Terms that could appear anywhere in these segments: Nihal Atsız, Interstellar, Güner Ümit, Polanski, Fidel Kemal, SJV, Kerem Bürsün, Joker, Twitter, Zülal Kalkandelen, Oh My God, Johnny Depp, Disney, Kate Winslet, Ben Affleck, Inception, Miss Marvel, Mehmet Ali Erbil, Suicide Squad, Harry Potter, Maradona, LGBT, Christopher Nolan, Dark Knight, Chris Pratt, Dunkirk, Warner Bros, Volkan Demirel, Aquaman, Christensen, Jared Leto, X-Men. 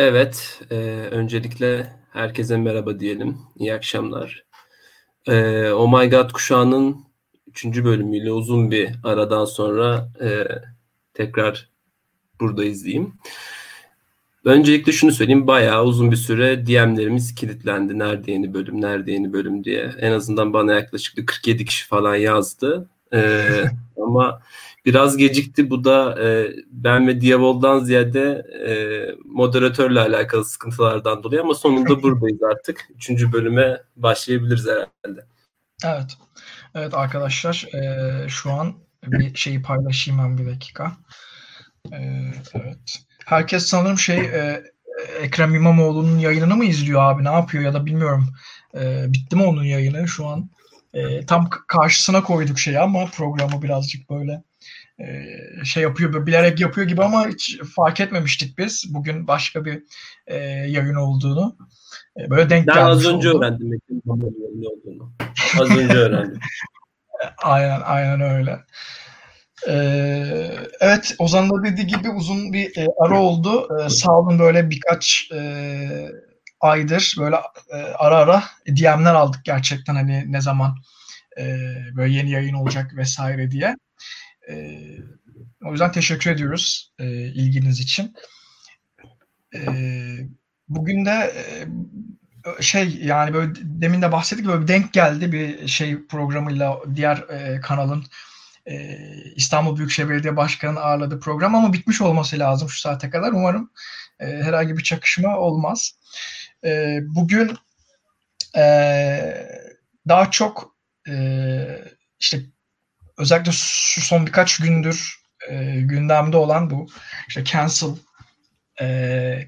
Evet, öncelikle herkese merhaba diyelim. İyi akşamlar. Oh My God kuşağının 3. bölümüyle uzun bir aradan sonra tekrar buradayız diyeyim. Öncelikle şunu söyleyeyim, bayağı uzun bir süre DM'lerimiz kilitlendi. Nerede yeni bölüm diye. En azından bana yaklaşık 47 kişi falan yazdı. Ama biraz gecikti. Bu da ben ve Diyavol'dan ziyade moderatörle alakalı sıkıntılardan dolayı, ama sonunda buradayız artık. 3. bölüme başlayabiliriz herhalde. Evet arkadaşlar, şu an bir şeyi paylaşayım ben, bir dakika. Evet. Herkes sanırım Ekrem İmamoğlu'nun yayınını mı izliyor abi, ne yapıyor ya da bilmiyorum. Bitti mi onun yayını şu an? Tam karşısına koyduk ama programı birazcık böyle yapıyor, böyle bilerek yapıyor gibi, ama hiç fark etmemiştik biz. Bugün başka bir yayın olduğunu. Böyle denk gelmiş oldu. Az önce öğrendim. Aynen öyle. Evet, Ozan da dediği gibi uzun bir ara oldu. Sağ olun, böyle birkaç... aydır böyle ara ara DM'ler aldık gerçekten, hani ne zaman böyle yeni yayın olacak vesaire diye. O yüzden teşekkür ediyoruz ilginiz için. Bugün de yani böyle demin de bahsettik, böyle bir denk geldi bir programıyla, diğer kanalın İstanbul Büyükşehir Belediye Başkanı'nı ağırladığı program, ama bitmiş olması lazım şu saate kadar. Umarım herhangi bir çakışma olmaz. Bugün daha çok özellikle şu son birkaç gündür gündemde olan bu cancel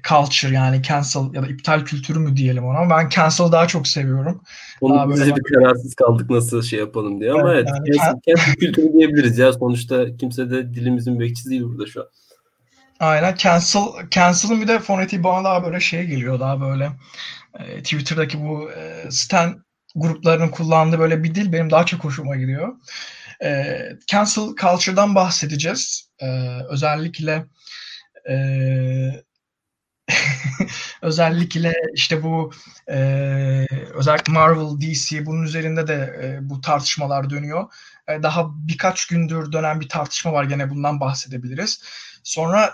culture, yani cancel ya da iptal kültürü mü diyelim ona. Ben cancel'ı daha çok seviyorum. Onu bize bir kararsız kaldık nasıl yapalım diye, ama evet cancel kültürü diyebiliriz ya. Sonuçta kimse de dilimizin bekçisi değil burada şu an. Aynen. Cancel'ın bir de fonetiği bana daha böyle geliyor. Daha böyle Twitter'daki bu stan gruplarının kullandığı böyle bir dil benim daha çok hoşuma gidiyor. Cancel culture'dan bahsedeceğiz. Özellikle bu özellikle Marvel, DC, bunun üzerinde de bu tartışmalar dönüyor. Daha birkaç gündür dönen bir tartışma var, gene bundan bahsedebiliriz. Sonra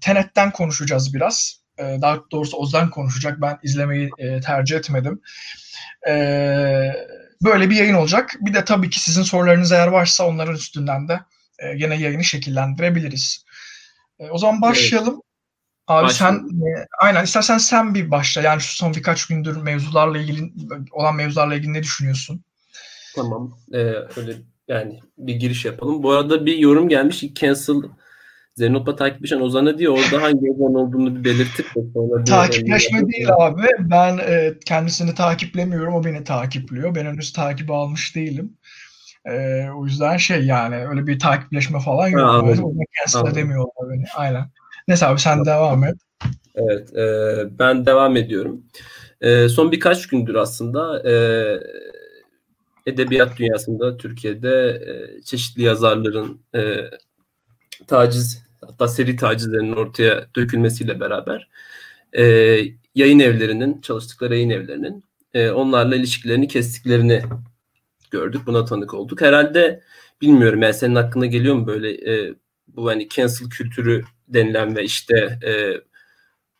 Tenet'ten konuşacağız biraz. Daha doğrusu Ozan konuşacak. Ben izlemeyi tercih etmedim. Böyle bir yayın olacak. Bir de tabii ki sizin sorularınız eğer varsa onların üstünden de gene yayını şekillendirebiliriz. O zaman başlayalım. Evet. Abi aynen istersen sen bir başla. Yani şu son birkaç gündür mevzularla ilgili ne düşünüyorsun? Tamam. Öyle yani bir giriş yapalım. Bu arada bir yorum gelmiş. Cancel Zenop'a takipleşen Ozan'a diyor. Orada hangi Ozan olduğunu bir belirtip sonra... Takipleşme değil abi. Ben kendisini takiplemiyorum. O beni takipliyor. Ben henüz takibi almış değilim. O yüzden öyle bir takipleşme falan yok. O yüzden cancel edemiyorlar beni. Aynen. Neyse abi sen devam et. Evet. Ben devam ediyorum. Son birkaç gündür aslında edebiyat dünyasında Türkiye'de çeşitli yazarların taciz, hatta seri tacizlerinin ortaya dökülmesiyle beraber çalıştıkları yayın evlerinin onlarla ilişkilerini kestiklerini gördük. Buna tanık olduk. Herhalde bilmiyorum yani senin hakkında geliyor mu böyle bu cancel kültürü denilen ve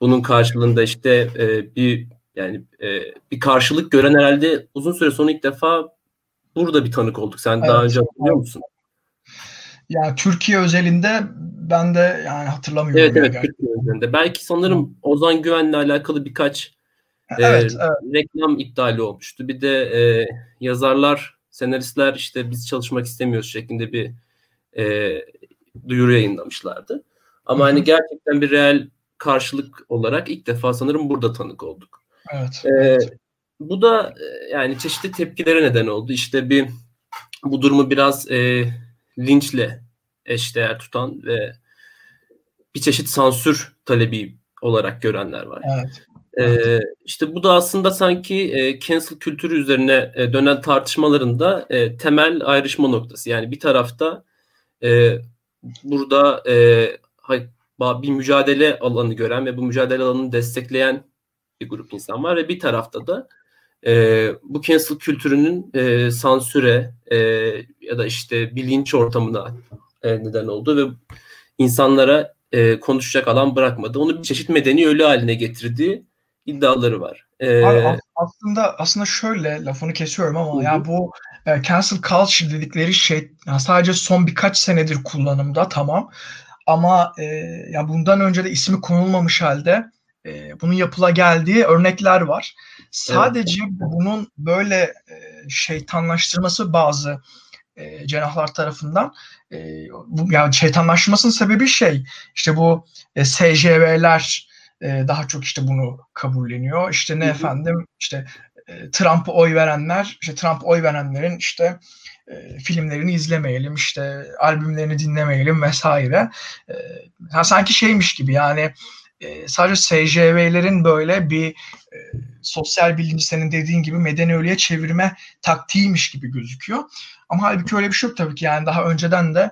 bunun karşılığında bir karşılık gören herhalde uzun süre sonra ilk defa burada bir tanık olduk. Sen daha önce hatırlıyor musun? Ya Türkiye özelinde ben de hatırlamıyorum. Evet Türkiye özelinde. Belki sanırım Ozan Güven'le alakalı birkaç reklam iptali olmuştu. Bir de yazarlar, senaristler biz çalışmak istemiyoruz şeklinde bir duyuru yayınlamışlardı. Ama gerçekten bir reel karşılık olarak ilk defa sanırım burada tanık olduk. Evet. Bu da çeşitli tepkilere neden oldu. Bu durumu biraz linçle eşdeğer tutan ve bir çeşit sansür talebi olarak görenler var. Evet. Bu da aslında sanki cancel kültürü üzerine dönen tartışmaların da temel ayrışma noktası. Yani bir tarafta burada bir mücadele alanı gören ve bu mücadele alanını destekleyen bir grup insan var ve bir tarafta da bu cancel kültürünün sansüre ya da işte bilinç ortamına neden oldu ve insanlara konuşacak alan bırakmadı. Onu bir çeşit medeni ölü haline getirdiği iddiaları var. Aslında şöyle, lafını kesiyorum ama ya bu cancel culture dedikleri şey sadece son birkaç senedir kullanımda, tamam. Ama ya bundan önce de ismi konulmamış halde bunun yapıla geldiği örnekler var. Sadece evet, bunun böyle şeytanlaştırması bazı cenahlar tarafından yani şeytanlaştırmasının sebebi işte bu SJV'ler daha çok işte bunu kabulleniyor. İşte ne efendim işte Trump'a oy verenler, işte Trump oy verenlerin işte filmlerini izlemeyelim, işte albümlerini dinlemeyelim vesaire. Sanki şeymiş gibi yani sadece SJV'lerin böyle bir sosyal bilinci senin dediğin gibi medeni ölüye çevirme taktiğiymiş gibi gözüküyor. Ama halbuki öyle bir şey yok tabii ki. Yani daha önceden de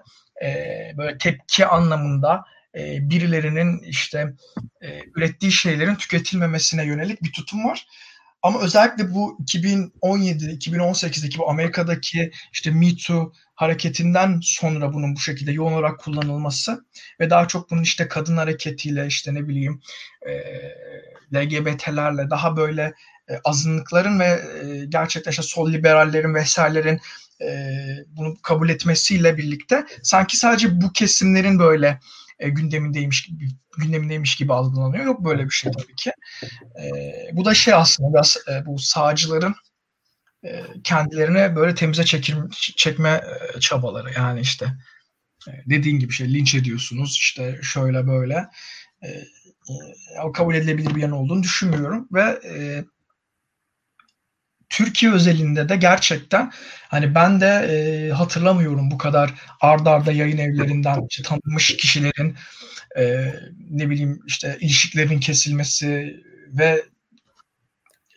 böyle tepki anlamında birilerinin işte ürettiği şeylerin tüketilmemesine yönelik bir tutum var. Ama özellikle bu 2017, 2018'deki bu Amerika'daki işte Me Too hareketinden sonra bunun bu şekilde yoğun olarak kullanılması ve daha çok bunun işte kadın hareketiyle işte ne bileyim LGBT'lerle daha böyle azınlıkların ve gerçekten işte sol liberallerin vesairelerin bunu kabul etmesiyle birlikte sanki sadece bu kesimlerin böyle gündemindeymiş gibi algılanıyor. Yok böyle bir şey tabii ki. Bu da şey aslında biraz bu sağcıların kendilerine böyle temize çekme çabaları. Yani işte dediğin gibi şey, linç ediyorsunuz işte şöyle böyle. Kabul edilebilir bir yanı olduğunu düşünmüyorum ve Türkiye özelinde de gerçekten hani ben de hatırlamıyorum bu kadar arda yayın evlerinden işte tanınmış kişilerin ne bileyim işte ilişkilerin kesilmesi ve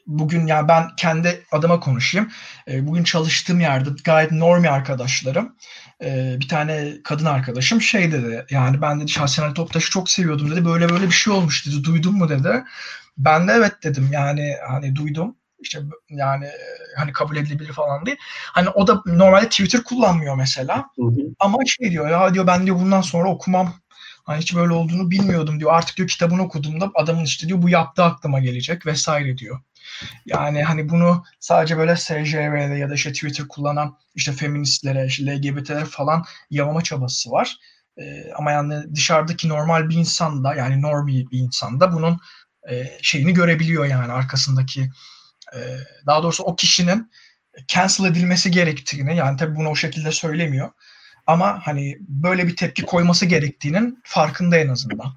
bugün ya yani ben kendi adıma konuşayım. Bugün çalıştığım yerde gayet normal arkadaşlarım, bir tane kadın arkadaşım şey dedi. Yani ben dedi Şahsen Ali Toptaş'ı çok seviyordum dedi. Böyle böyle bir şey olmuş dedi. Duydun mu dedi. Ben de evet dedim. Yani hani duydum. İşte yani hani kabul edilebilir falan değil. Hani o da normalde Twitter kullanmıyor mesela. Ama şey diyor ya diyor ben diyor bundan sonra okumam. Hani hiç böyle olduğunu bilmiyordum diyor. Artık diyor kitabını okuduğumda adamın işte diyor bu yaptığı aklıma gelecek vesaire diyor. Yani hani bunu sadece böyle SJV'de ya da işte Twitter kullanan işte feministlere, işte LGBT'lere falan yamama çabası var. Ama yani dışarıdaki normal bir insan da yani normal bir insan da bunun şeyini görebiliyor yani arkasındaki daha doğrusu o kişinin cancel edilmesi gerektiğini, yani tabii bunu o şekilde söylemiyor ama hani böyle bir tepki koyması gerektiğinin farkında en azından.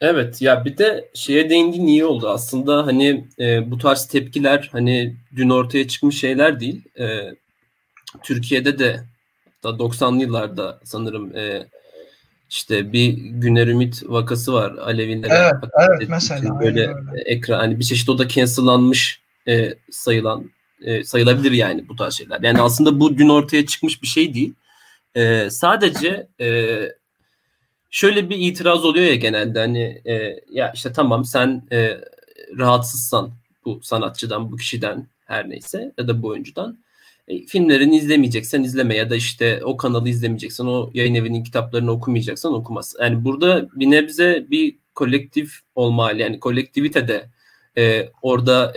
Evet ya, bir de şeye değindiğin iyi oldu aslında, hani bu tarz tepkiler hani dün ortaya çıkmış şeyler değil. Türkiye'de de hatta 90'lı yıllarda sanırım işte bir Güner Ümit vakası var, Alevilere. Evet mesela. Böyle ekran hani bir çeşit o da cancellanmış sayılabilir yani bu tarz şeyler. Yani aslında bu dün ortaya çıkmış bir şey değil. Sadece şöyle bir itiraz oluyor ya genelde hani ya işte tamam sen rahatsızsan bu sanatçıdan, bu kişiden her neyse ya da bu oyuncudan filmlerini izlemeyeceksen izleme ya da işte o kanalı izlemeyeceksen, o yayın evinin kitaplarını okumayacaksan okumaz. Yani burada bir nebze bir kolektif olma hali, yani kolektivite de orada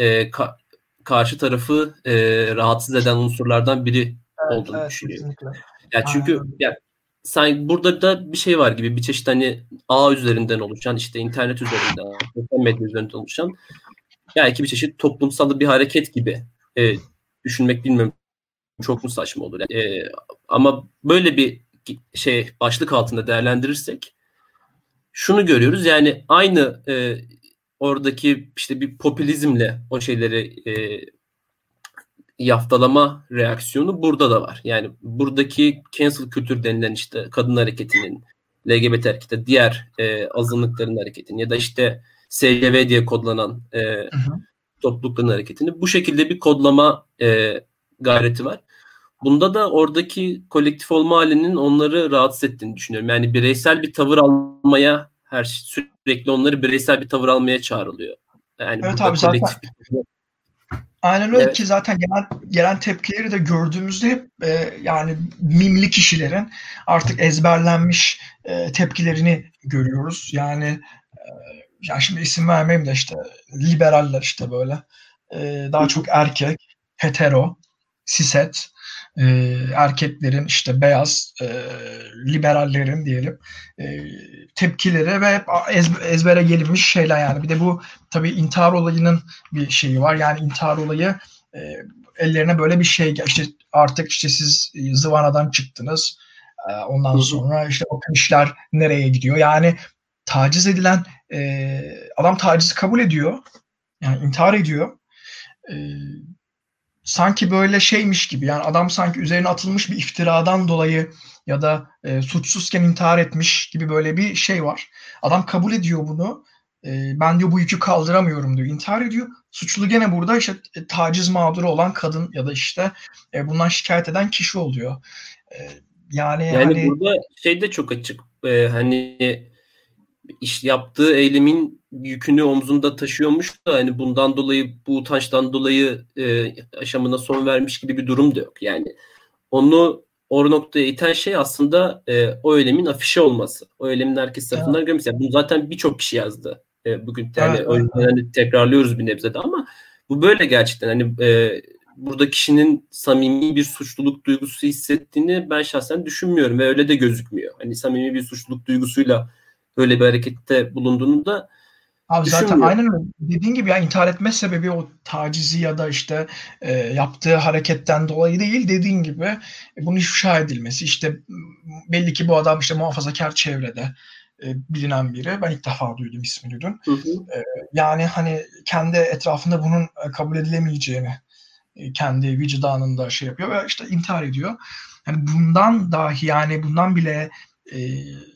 karşı tarafı rahatsız eden unsurlardan biri olduğunu düşünüyorum. Ya çünkü yani sanki burada da bir şey var gibi, bir çeşit hani ağ üzerinden oluşan, işte internet üzerinden, sosyal medya üzerinden oluşan yani bir çeşit toplumsal bir hareket gibi düşünmek, bilmiyorum çok mu saçma olur. Yani, ama böyle bir şey başlık altında değerlendirirsek şunu görüyoruz yani aynı oradaki işte bir popülizmle o şeyleri yaftalama reaksiyonu burada da var. Yani buradaki cancel kültür denilen işte kadın hareketinin, LGBT hareketi, diğer azınlıkların hareketinin ya da işte SGV diye kodlanan toplulukların hareketini bu şekilde bir kodlama gayreti var. Bunda da oradaki kolektif olma halinin onları rahatsız ettiğini düşünüyorum. Yani bireysel bir tavır almaya her şey, sürekli onları bireysel bir tavır almaya çağrılıyor. Yani evet abi zaten. Aynen öyle evet. Ki zaten gelen tepkileri de gördüğümüzde hep yani mimli kişilerin artık ezberlenmiş tepkilerini görüyoruz. Yani ya şimdi isim vermeyeyim de işte liberaller işte böyle daha çok erkek, hetero, siset erkeklerin işte beyaz liberallerin diyelim tepkileri ve hep ezbere gelinmiş şeyler yani. Bir de bu tabii intihar olayının bir şeyi var. Yani intihar olayı ellerine böyle bir şey işte artık işte siz zıvanadan çıktınız. Ondan sonra işte bakın işler nereye gidiyor. Yani taciz edilen adam tacizi kabul ediyor. Yani intihar ediyor. Sanki böyle şeymiş gibi yani adam sanki üzerine atılmış bir iftiradan dolayı ya da suçsuzken intihar etmiş gibi böyle bir şey var. Adam kabul ediyor bunu. Ben diyor bu yükü kaldıramıyorum diyor. İntihar ediyor. Suçlu gene burada işte taciz mağduru olan kadın ya da işte bundan şikayet eden kişi oluyor. Yani burada şey de çok açık. Hani iş yaptığı eylemin yükünü omzunda taşıyormuş da hani bundan dolayı bu utançtan dolayı yaşamına son vermiş gibi bir durum da yok. Yani onu o noktaya iten şey aslında o eylemin afişe olması. O eylemin herkes tarafından görmesi. Yani bunu zaten birçok kişi yazdı. Bugün hani tekrarlıyoruz bir nebze de ama bu böyle gerçekten. Hani burada kişinin samimi bir suçluluk duygusu hissettiğini ben şahsen düşünmüyorum ve öyle de gözükmüyor. Hani samimi bir suçluluk duygusuyla böyle bir harekette bulunduğunu da abi zaten aynen öyle. Dediğin gibi ya intihar etme sebebi o tacizi ya da işte yaptığı hareketten dolayı değil. Dediğin gibi bunun ifşa edilmesi. İşte belli ki bu adam işte muhafazakar çevrede bilinen biri. Ben ilk defa duydum ismini dün. Yani hani kendi etrafında bunun kabul edilemeyeceğini kendi vicdanında şey yapıyor ve işte intihar ediyor. Yani bundan dahi yani bundan bile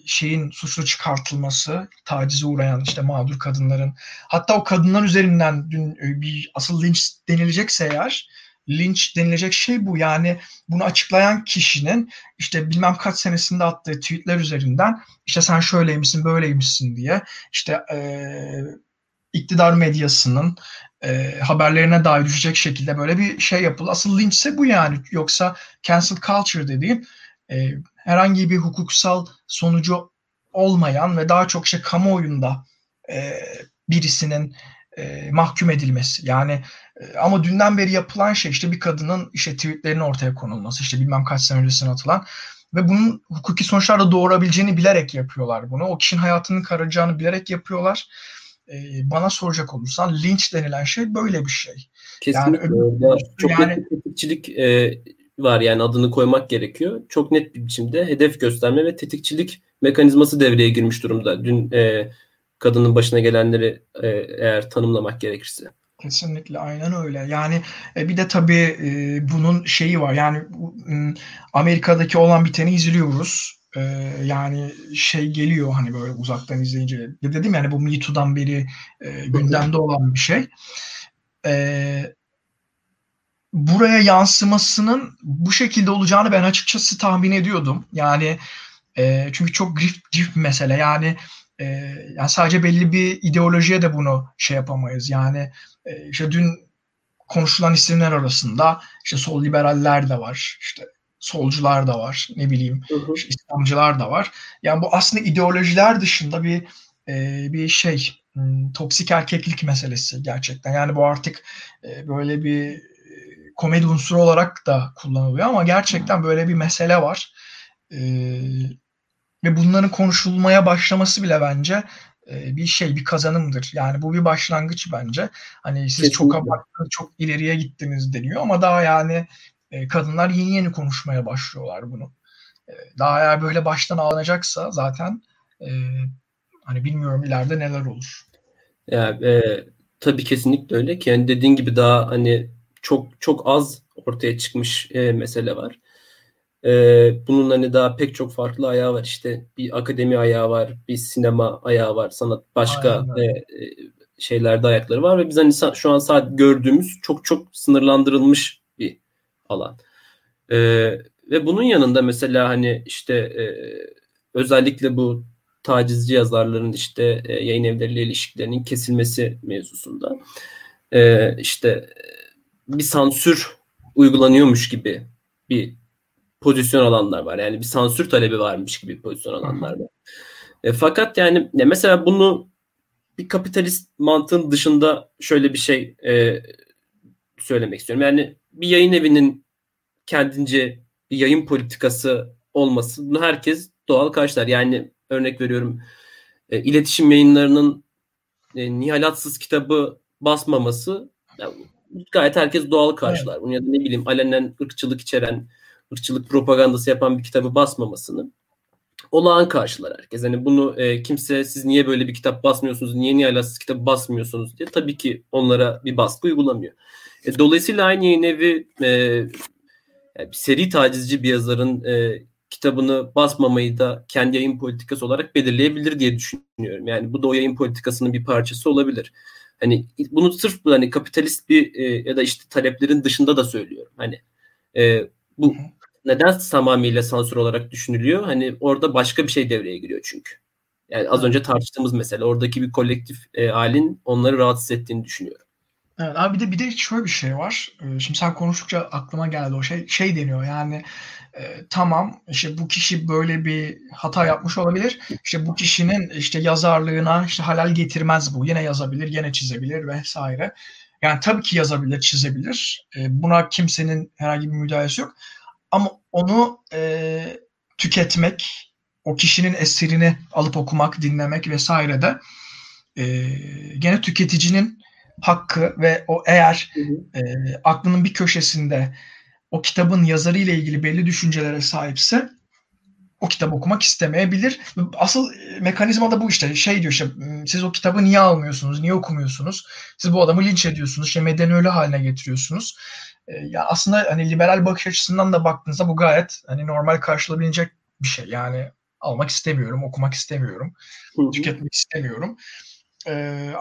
şeyin suçlu çıkartılması, tacize uğrayan işte mağdur kadınların, hatta o kadınlar üzerinden dün bir asıl linç denilecekse eğer, linç denilecek şey bu. Yani bunu açıklayan kişinin işte bilmem kaç senesinde attığı tweetler üzerinden işte sen şöyleymişsin, böyleymişsin diye işte iktidar medyasının haberlerine dair düşecek şekilde böyle bir şey yapıldı. Asıl linçse bu yani. Yoksa cancel culture dediğin herhangi bir hukuksal sonucu olmayan ve daha çok şey kamuoyunda birisinin mahkum edilmesi. Yani ama dünden beri yapılan şey işte bir kadının işte tweetlerinin ortaya konulması, işte bilmem kaç sene öncesine atılan ve bunun hukuki sonuçlarla doğurabileceğini bilerek yapıyorlar bunu. O kişinin hayatının kararacağını bilerek yapıyorlar. Bana soracak olursan linç denilen şey böyle bir şey. Kesinlikle. Yani, çok yani tetikçilik var yani adını koymak gerekiyor. Çok net bir biçimde hedef gösterme ve tetikçilik mekanizması devreye girmiş durumda. Dün kadının başına gelenleri eğer tanımlamak gerekirse. Kesinlikle aynen öyle. Yani bir de tabii bunun şeyi var. Yani Amerika'daki olan biteni izliyoruz. Yani şey geliyor hani böyle uzaktan izleyince. Dedim yani bu Me Too'dan beri gündemde olan bir şey. Buraya yansımasının bu şekilde olacağını ben açıkçası tahmin ediyordum. Yani çünkü çok grift mesele. Yani, yani sadece belli bir ideolojiye de bunu şey yapamayız. Yani işte dün konuşulan isimler arasında işte sol liberaller de var. İşte solcular da var. Ne bileyim işte İslamcılar da var. Yani bu aslında ideolojiler dışında bir şey. Toksik erkeklik meselesi gerçekten. Yani bu artık böyle bir komedi unsuru olarak da kullanılıyor ama gerçekten böyle bir mesele var. Ve bunların konuşulmaya başlaması bile bence bir şey, bir kazanımdır. Yani bu bir başlangıç bence. Hani siz kesinlikle çok abarttınız, çok ileriye gittiniz deniyor ama daha yani kadınlar yeni yeni konuşmaya başlıyorlar bunu. Daha eğer böyle baştan alınacaksa zaten hani bilmiyorum ileride neler olur. Yani, tabii kesinlikle öyle ki yani dediğin gibi daha hani çok çok az ortaya çıkmış mesele var. Bunun hani daha pek çok farklı ayağı var. İşte bir akademi ayağı var, bir sinema ayağı var, sanat başka şeylerde ayakları var ve biz hani şu an sadece gördüğümüz çok çok sınırlandırılmış bir alan. Ve bunun yanında mesela hani işte özellikle bu tacizci yazarların işte yayın evleriyle ilişkilerinin kesilmesi mevzusunda işte bir sansür uygulanıyormuş gibi bir pozisyon alanlar var. Yani bir sansür talebi varmış gibi bir pozisyon alanlar var. Fakat yani mesela bunu bir kapitalist mantığın dışında şöyle bir şey söylemek istiyorum. Yani bir yayın evinin kendince bir yayın politikası olması, bunu herkes doğal karşılar. Yani örnek veriyorum, iletişim yayınlarının Nihal Atsız kitabı basmaması yani gayet herkes doğal karşılar. Evet. Bunu ya da ne bileyim alenen ırkçılık içeren, ırkçılık propagandası yapan bir kitabı basmamasını olağan karşılar herkes. Yani bunu kimse siz niye böyle bir kitap basmıyorsunuz, niye Nihal Atsız kitabı basmıyorsunuz diye tabii ki onlara bir baskı uygulamıyor. Dolayısıyla aynı yayın evi yani seri tacizci bir yazarın kitabını basmamayı da kendi yayın politikası olarak belirleyebilir diye düşünüyorum. Yani bu da o yayın politikasının bir parçası olabilir. Hani bunu sırf hani kapitalist bir ya da işte taleplerin dışında da söylüyorum. Hani bu neden tamamıyla sansür olarak düşünülüyor? Hani orada başka bir şey devreye giriyor çünkü. Yani az önce tartıştığımız mesele, oradaki bir kolektif halin onları rahatsız ettiğini düşünüyorum. Evet abi, bir de şöyle bir şey var. Şimdi sen konuştukça aklıma geldi o şey. Şey deniyor yani tamam işte bu kişi böyle bir hata yapmış olabilir. İşte bu kişinin işte yazarlığına işte halal getirmez bu. Yine yazabilir, yine çizebilir vesaire. Yani tabii ki yazabilir, çizebilir. Buna kimsenin herhangi bir müdahalesi yok. Ama onu tüketmek, o kişinin eserini alıp okumak, dinlemek vesaire de gene tüketicinin hakkı ve o eğer aklının bir köşesinde o kitabın yazarı ile ilgili belli düşüncelere sahipse o kitabı okumak istemeyebilir. Asıl mekanizma da bu işte. Şey diyor işte, siz o kitabı niye almıyorsunuz, niye okumuyorsunuz? Siz bu adamı linç ediyorsunuz, işte medeni ölü haline getiriyorsunuz. Ya aslında hani liberal bakış açısından da baktığınızda bu gayet hani normal karşılayabilecek bir şey. Yani almak istemiyorum, okumak istemiyorum, tüketmek istemiyorum.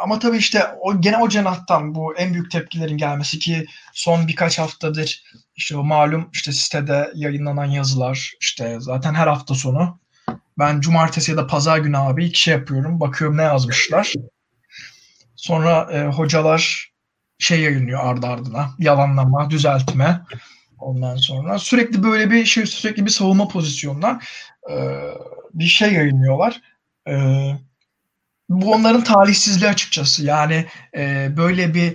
Ama tabii işte gene o cenahtan bu en büyük tepkilerin gelmesi ki son birkaç haftadır işte o malum işte sitede yayınlanan yazılar işte zaten her hafta sonu ben cumartesi ya da pazar günü abi iki şey yapıyorum, bakıyorum ne yazmışlar. Sonra hocalar şey yayınlıyor ardı ardına, yalanlama, düzeltme, ondan sonra sürekli böyle bir şey, sürekli bir savunma pozisyonundan bir şey yayınlıyorlar. Bu onların talihsizliği açıkçası. Yani böyle bir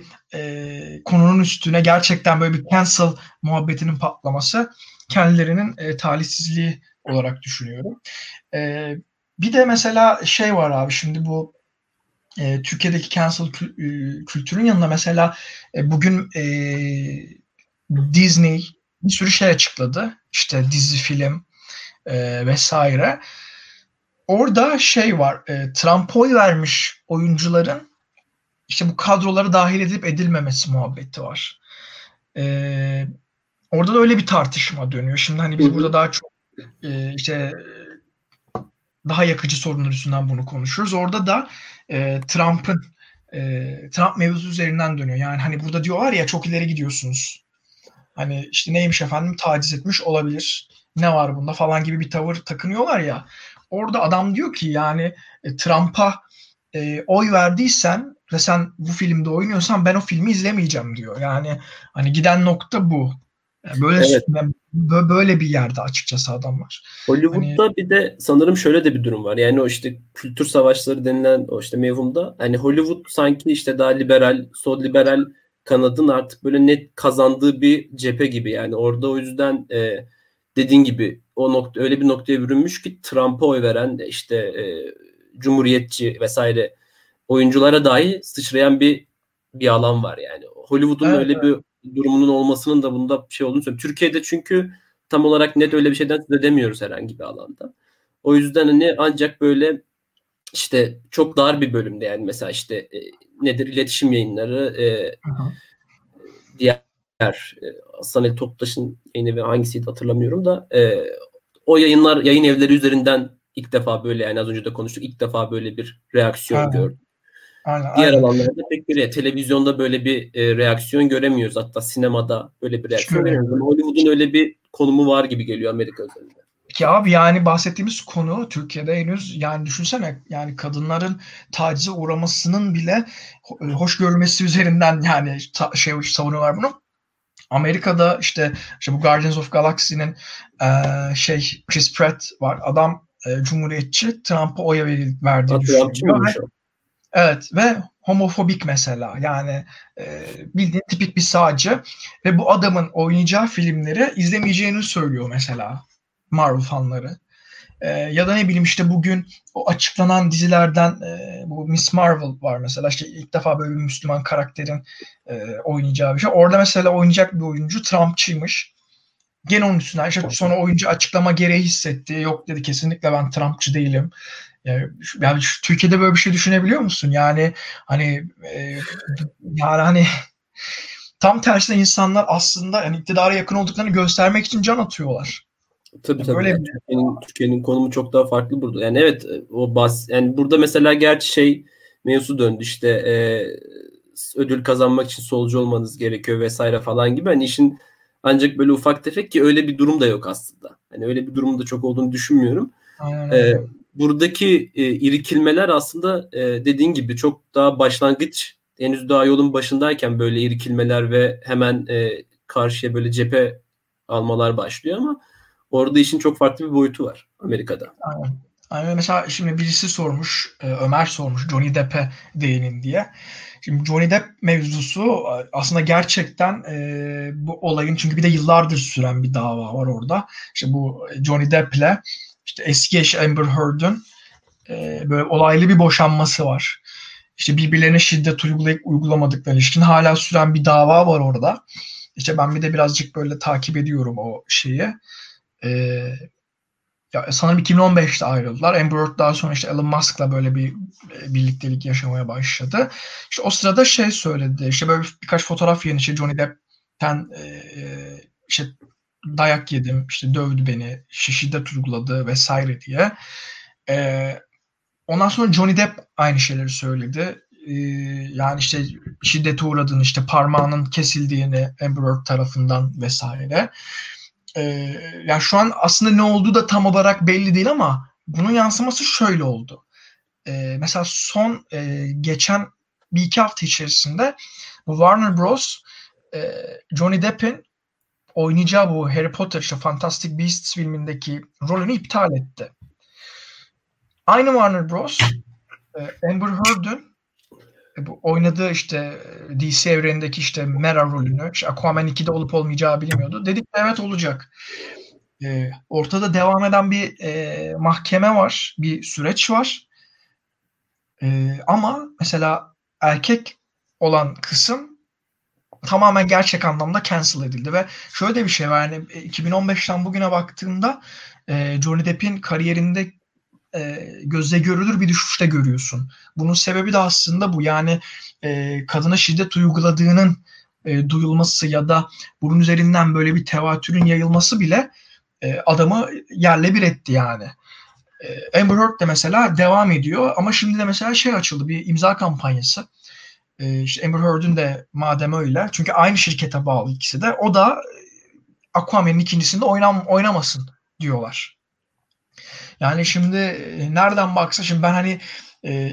konunun üstüne gerçekten böyle bir cancel muhabbetinin patlaması kendilerinin talihsizliği olarak düşünüyorum. Bir de mesela şey var abi, şimdi bu Türkiye'deki cancel kültürün yanında mesela bugün Disney bir sürü şey açıkladı. İşte dizi, film vesaire. Orada şey var, trampol vermiş oyuncuların işte bu kadrolara dahil edilip edilmemesi muhabbeti var. Orada da öyle bir tartışma dönüyor. Şimdi hani biz burada daha çok işte daha yakıcı sorunlar üstünden bunu konuşuyoruz. Orada da Trump mevzusu üzerinden dönüyor. Yani hani burada diyorlar ya çok ileri gidiyorsunuz. Hani işte neymiş efendim, taciz etmiş olabilir. Ne var bunda falan gibi bir tavır takınıyorlar ya. Orada adam diyor ki yani Trump'a oy verdiysen ve sen bu filmde oynuyorsan ben o filmi izlemeyeceğim diyor. Yani hani giden nokta bu. Yani böyle evet. Böyle bir yerde açıkçası adam var. Hollywood'da hani... bir de sanırım şöyle de bir durum var. Yani o işte kültür savaşları denilen o işte mevhumda hani Hollywood sanki işte daha liberal, sol liberal kanadın artık böyle net kazandığı bir cephe gibi. Yani orada o yüzden dediğin gibi o nokta öyle bir noktaya bürünmüş ki Trump'a oy veren de işte cumhuriyetçi vesaire oyunculara dahi sıçrayan bir alan var yani. Hollywood'un evet, öyle bir durumunun olmasının da bunda bir şey olduğunu söylüyorum. Türkiye'de çünkü tam olarak net öyle bir şeyden söz edemiyoruz herhangi bir alanda. O yüzden hani ancak böyle işte çok dar bir bölümde yani mesela işte nedir iletişim yayınları diğer Hasan Ali Toptaş'ın yayın evi hangisiydi hatırlamıyorum da o yayınlar, yayın evleri üzerinden ilk defa böyle yani az önce de konuştuk, ilk defa böyle bir reaksiyon gördüm. Diğer alanlarda pek bir televizyonda böyle bir reaksiyon göremiyoruz. Hatta sinemada böyle bir reaksiyon göremiyoruz. Hollywood'un öyle bir konumu var gibi geliyor Amerika üzerinde. Ki abi yani bahsettiğimiz konu Türkiye'de henüz, yani düşünsene yani kadınların tacize uğramasının bile hoş görülmesi üzerinden yani savunuyorlar bunu. Amerika'da işte bu Guardians of Galaxy'nin Chris Pratt var. Adam cumhuriyetçi, Trump'a oya verdiği düşünüyor. Evet ve homofobik mesela, yani bildiğin tipik bir sağcı ve bu adamın oynayacağı filmleri izlemeyeceğini söylüyor mesela Marvel fanları. Ya da ne bileyim işte bugün o açıklanan dizilerden bu Miss Marvel var mesela, işte ilk defa böyle bir Müslüman karakterin oynayacağı bir şey. Orada mesela oynayacak bir oyuncu Trumpçıymış. Gene onun üstüne işte sonra oyuncu açıklama gereği hissetti. Yok dedi, kesinlikle ben Trumpçı değilim. Yani Türkiye'de böyle bir şey düşünebiliyor musun? Yani hani tam tersine insanlar aslında yani iktidara yakın olduklarını göstermek için can atıyorlar. Tabii. Böyle Türkiye'nin konumu çok daha farklı burada. Yani evet, o yani burada mesela gerçi mevzu döndü işte ödül kazanmak için solcu olmanız gerekiyor vesaire falan gibi. Hani işin ancak böyle ufak tefek, ki öyle bir durum da yok aslında. Hani öyle bir durum da çok olduğunu düşünmüyorum. Buradaki irkilmeler aslında dediğin gibi çok daha başlangıç, henüz daha yolun başındayken böyle irkilmeler ve hemen karşıya böyle cephe almalar başlıyor ama orada işin çok farklı bir boyutu var Amerika'da. Aynen. Mesela şimdi birisi sormuş, Ömer sormuş Johnny Depp'e değinin diye. Şimdi Johnny Depp mevzusu aslında gerçekten bu olayın, çünkü bir de yıllardır süren bir dava var orada. İşte bu Johnny Depp'le işte eski eşi Amber Heard'ün böyle olaylı bir boşanması var. İşte birbirlerine şiddet uygulayıp uygulamadıkları ilişkin hala süren bir dava var orada. İşte ben bir de birazcık böyle takip ediyorum o şeyi. Ya sanırım 2015'te ayrıldılar. Amber Heard daha sonra işte Elon Musk'la böyle bir birliktelik yaşamaya başladı. İşte o sırada söyledi. İşte böyle birkaç fotoğraf yayını, Johnny Depp'ten dayak yedim, dövdü beni, şiddet uyguladı vesaire diye. Ondan sonra Johnny Depp aynı şeyleri söyledi. Yani şiddete uğradığını, parmağının kesildiğini Amber Heard tarafından vesaire. Yani şu an aslında ne olduğu da tam olarak belli değil ama bunun yansıması şöyle oldu. Mesela son geçen bir iki hafta içerisinde Warner Bros. Johnny Depp'in oynayacağı bu Harry Potter Fantastic Beasts filmindeki rolünü iptal etti. Aynı Warner Bros. Amber Heard'ün oynadığı DC evrenindeki Mera rolünü, Aquaman 2'de olup olmayacağı bilmiyordu. Dedik evet olacak. Ortada devam eden bir mahkeme var, bir süreç var. Ama mesela erkek olan kısım tamamen gerçek anlamda cancel edildi ve şöyle de bir şey var. Yani 2015'ten bugüne baktığımda Johnny Depp'in kariyerinde gözle görülür bir düşüşte görüyorsun. Bunun sebebi de aslında bu. Yani kadına şiddet uyguladığının duyulması ya da bunun üzerinden böyle bir tevatürün yayılması bile adamı yerle bir etti yani. Amber Heard de mesela devam ediyor ama şimdi de mesela açıldı bir imza kampanyası. Amber Heard'ün de madem öyle, çünkü aynı şirkete bağlı ikisi de, o da Aquaman'ın ikincisinde oynamasın diyorlar. Yani şimdi nereden baksa, şimdi ben hani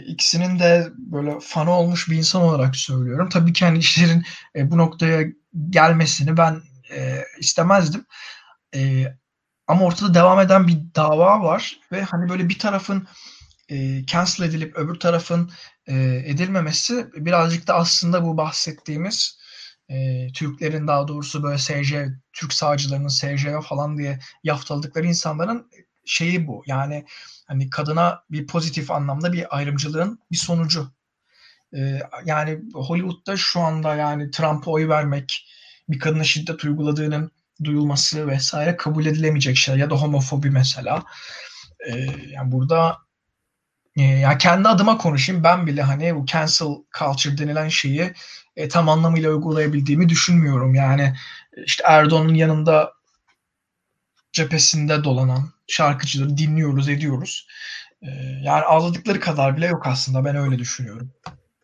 ikisinin de böyle fanı olmuş bir insan olarak söylüyorum. Tabii ki hani işlerin bu noktaya gelmesini ben istemezdim. Ama ortada devam eden bir dava var ve hani böyle bir tarafın cancel edilip öbür tarafın edilmemesi birazcık da aslında bu bahsettiğimiz Türklerin, daha doğrusu böyle Türk sağcılarının SJV falan diye yaftaladıkları insanların bu. Yani hani kadına bir pozitif anlamda bir ayrımcılığın bir sonucu. Yani Hollywood'da şu anda yani Trump'a oy vermek, bir kadına şiddet uyguladığının duyulması vesaire kabul edilemeyecek şeyler, ya da homofobi mesela. Yani burada ya kendi adıma konuşayım, ben bile hani bu cancel culture denilen şeyi tam anlamıyla uygulayabildiğimi düşünmüyorum. Yani Erdoğan'ın yanında, cephesinde dolanan şarkıcıları dinliyoruz, ediyoruz. Yani ağladıkları kadar bile yok aslında. Ben öyle düşünüyorum.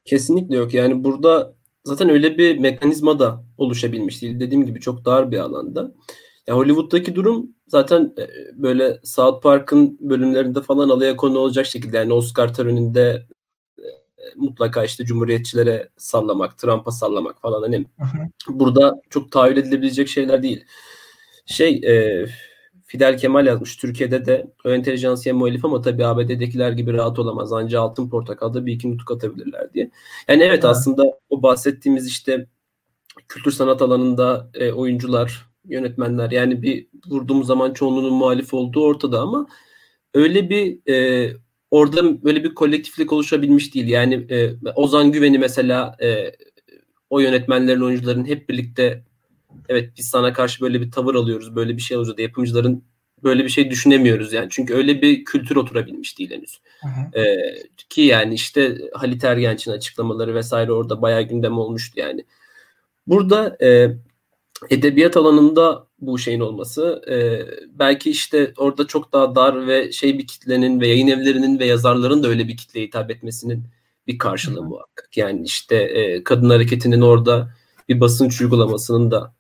Kesinlikle yok. Yani burada zaten öyle bir mekanizma da oluşabilmiş değil. Dediğim gibi çok dar bir alanda. Hollywood'daki durum zaten böyle South Park'ın bölümlerinde falan alaya konu olacak şekilde, yani Oscar töreninde mutlaka işte cumhuriyetçilere sallamak, Trump'a sallamak falan, hani burada çok tahayyül edilebilecek şeyler değil. Fidel Kemal yazmış, Türkiye'de de o entelijansiye muhalif ama tabii ABD'dekiler gibi rahat olamaz. Anca altın portakalda bir iki nutuk atabilirler diye. Yani evet, aslında o bahsettiğimiz işte kültür sanat alanında oyuncular, yönetmenler, yani bir vurduğumuz zaman çoğunluğunun muhalif olduğu ortada ama öyle bir orada böyle bir kolektiflik oluşabilmiş değil. Yani Ozan Güven'i mesela o yönetmenlerin, oyuncuların hep birlikte evet biz sana karşı böyle bir tavır alıyoruz, böyle bir şey olacak da yapımcıların böyle bir şey düşünemiyoruz yani. Çünkü öyle bir kültür oturabilmiş değil henüz. Ki yani işte Halit Ergenç'in açıklamaları vesaire orada bayağı gündem olmuştu yani. Burada edebiyat alanında bu şeyin olması belki işte orada çok daha dar ve bir kitlenin ve yayın evlerinin ve yazarların da öyle bir kitleye hitap etmesinin bir karşılığı muhakkak. Yani işte kadın hareketinin orada bir basınç uygulamasının da